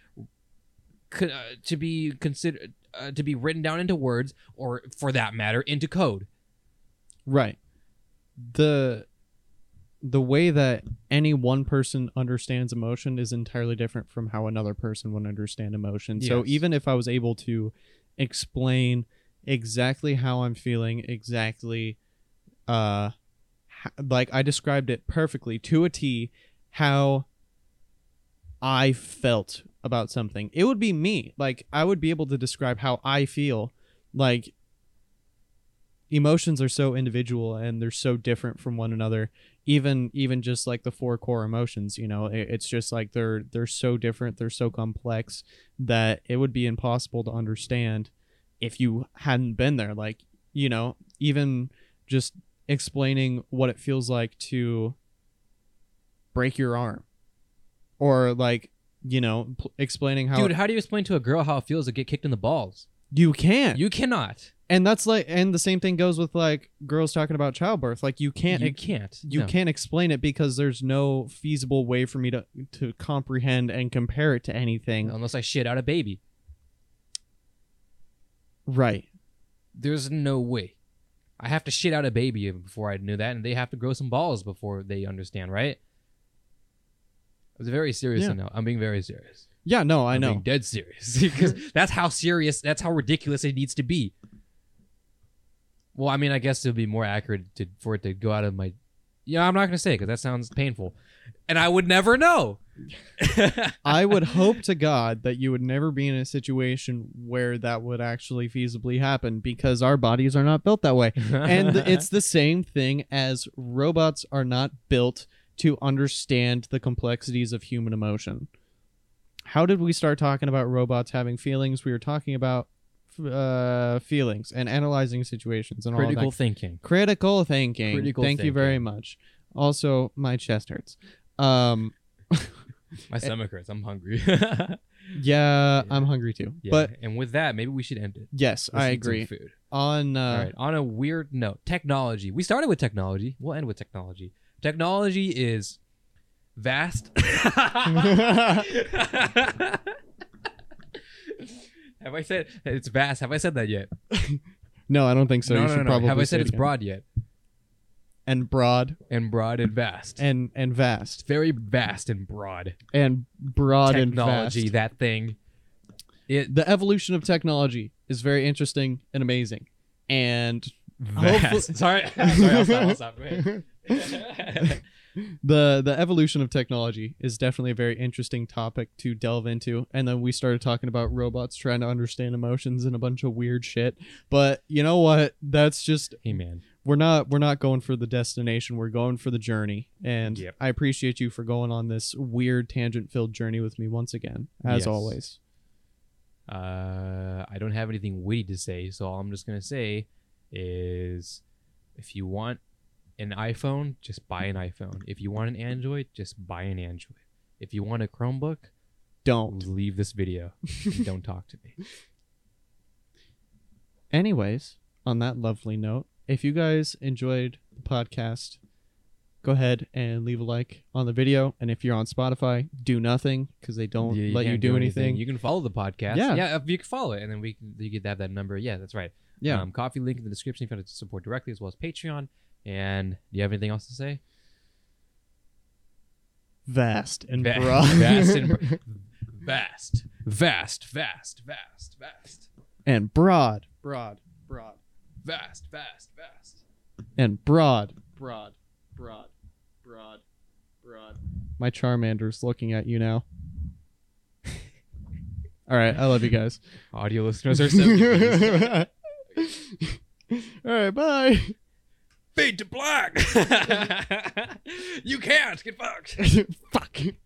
uh, to be considered uh, to be written down into words, or for that matter, into code. Right. The the way that any one person understands emotion is entirely different from how another person would understand emotion. Yes. So even if I was able to explain exactly how I'm feeling, exactly uh, like I described it perfectly to a T, how I felt about something, it would be me. Like, I would be able to describe how I feel. Like, emotions are so individual and they're so different from one another. Even even just like the four core emotions, you know, it, it's just like they're they're so different, they're so complex that it would be impossible to understand if you hadn't been there. Like, you know, even just explaining what it feels like to break your arm, or like, you know, p- explaining how dude, how do you explain to a girl how it feels to get kicked in the balls? You can't. You cannot. And that's like, and the same thing goes with like girls talking about childbirth. Like, you can't, you ex- can't, you no. can't explain it because there's no feasible way for me to, to comprehend and compare it to anything. Unless I shit out a baby. Right. There's no way. I have to shit out a baby before I knew that. And they have to grow some balls before they understand. Right. I was very serious. Yeah. I'm being very serious. Yeah, no, I I'm know. Being dead serious because that's how serious, that's how ridiculous it needs to be. Well, I mean, I guess it would be more accurate to, for it to go out of my... Yeah, I'm not going to say it because that sounds painful. And I would never know. I would hope to God that you would never be in a situation where that would actually feasibly happen, because our bodies are not built that way. And it's the same thing as robots are not built to understand the complexities of human emotion. How did we start talking about robots having feelings? We were talking about Uh, feelings and analyzing situations and critical all that. thinking. Critical thinking. Critical Thank thinking. you very much. Also, my chest hurts. Um, my stomach hurts. I'm hungry. yeah, yeah, I'm hungry too. Yeah. But and with that, maybe we should end it. Yes, Let's I agree. Food. On uh, all right. On a weird note, technology. We started with technology. We'll end with technology. Technology is vast. Have I said it's vast? Have I said that yet? No, I don't think so. No, you no, should no. Probably have I said it's again. broad yet? And broad. And broad and vast. And and vast. Very vast and broad. And broad technology, and vast. Technology, that thing. It, the evolution of technology is very interesting and amazing. And vast. Sorry. Sorry, I'll stop. I'll stop. The the evolution of technology is definitely a very interesting topic to delve into. And then we started talking about robots trying to understand emotions and a bunch of weird shit. But you know what? That's just hey man. We're not we're not going for the destination. We're going for the journey. And yep. I appreciate you for going on this weird tangent-filled journey with me once again, as yes. always. Uh, I don't have anything witty to say, so all I'm just gonna say is if you want an iPhone, just buy an iPhone. If you want an Android, just buy an Android. If you want a Chromebook, don't leave this video. Don't talk to me. Anyways, on that lovely note, if you guys enjoyed the podcast, go ahead and leave a like on the video. And if you're on Spotify, do nothing because they don't yeah, you let you do, do anything. anything. You can follow the podcast. Yeah, yeah, you can follow it, and then we you get to have that number. Yeah, that's right. Yeah, um, coffee link in the description if you want to support directly, as well as Patreon. And do you have anything else to say? Vast and Va- broad. Vast and bro- vast, vast, vast, vast, vast, and broad, broad, broad, vast, vast, vast, and broad, broad, broad, broad, broad. My Charmander's looking at you now. All right, I love you guys. Audio listeners are so. All right, bye. Fade to black. You can't get fucked. Fuck.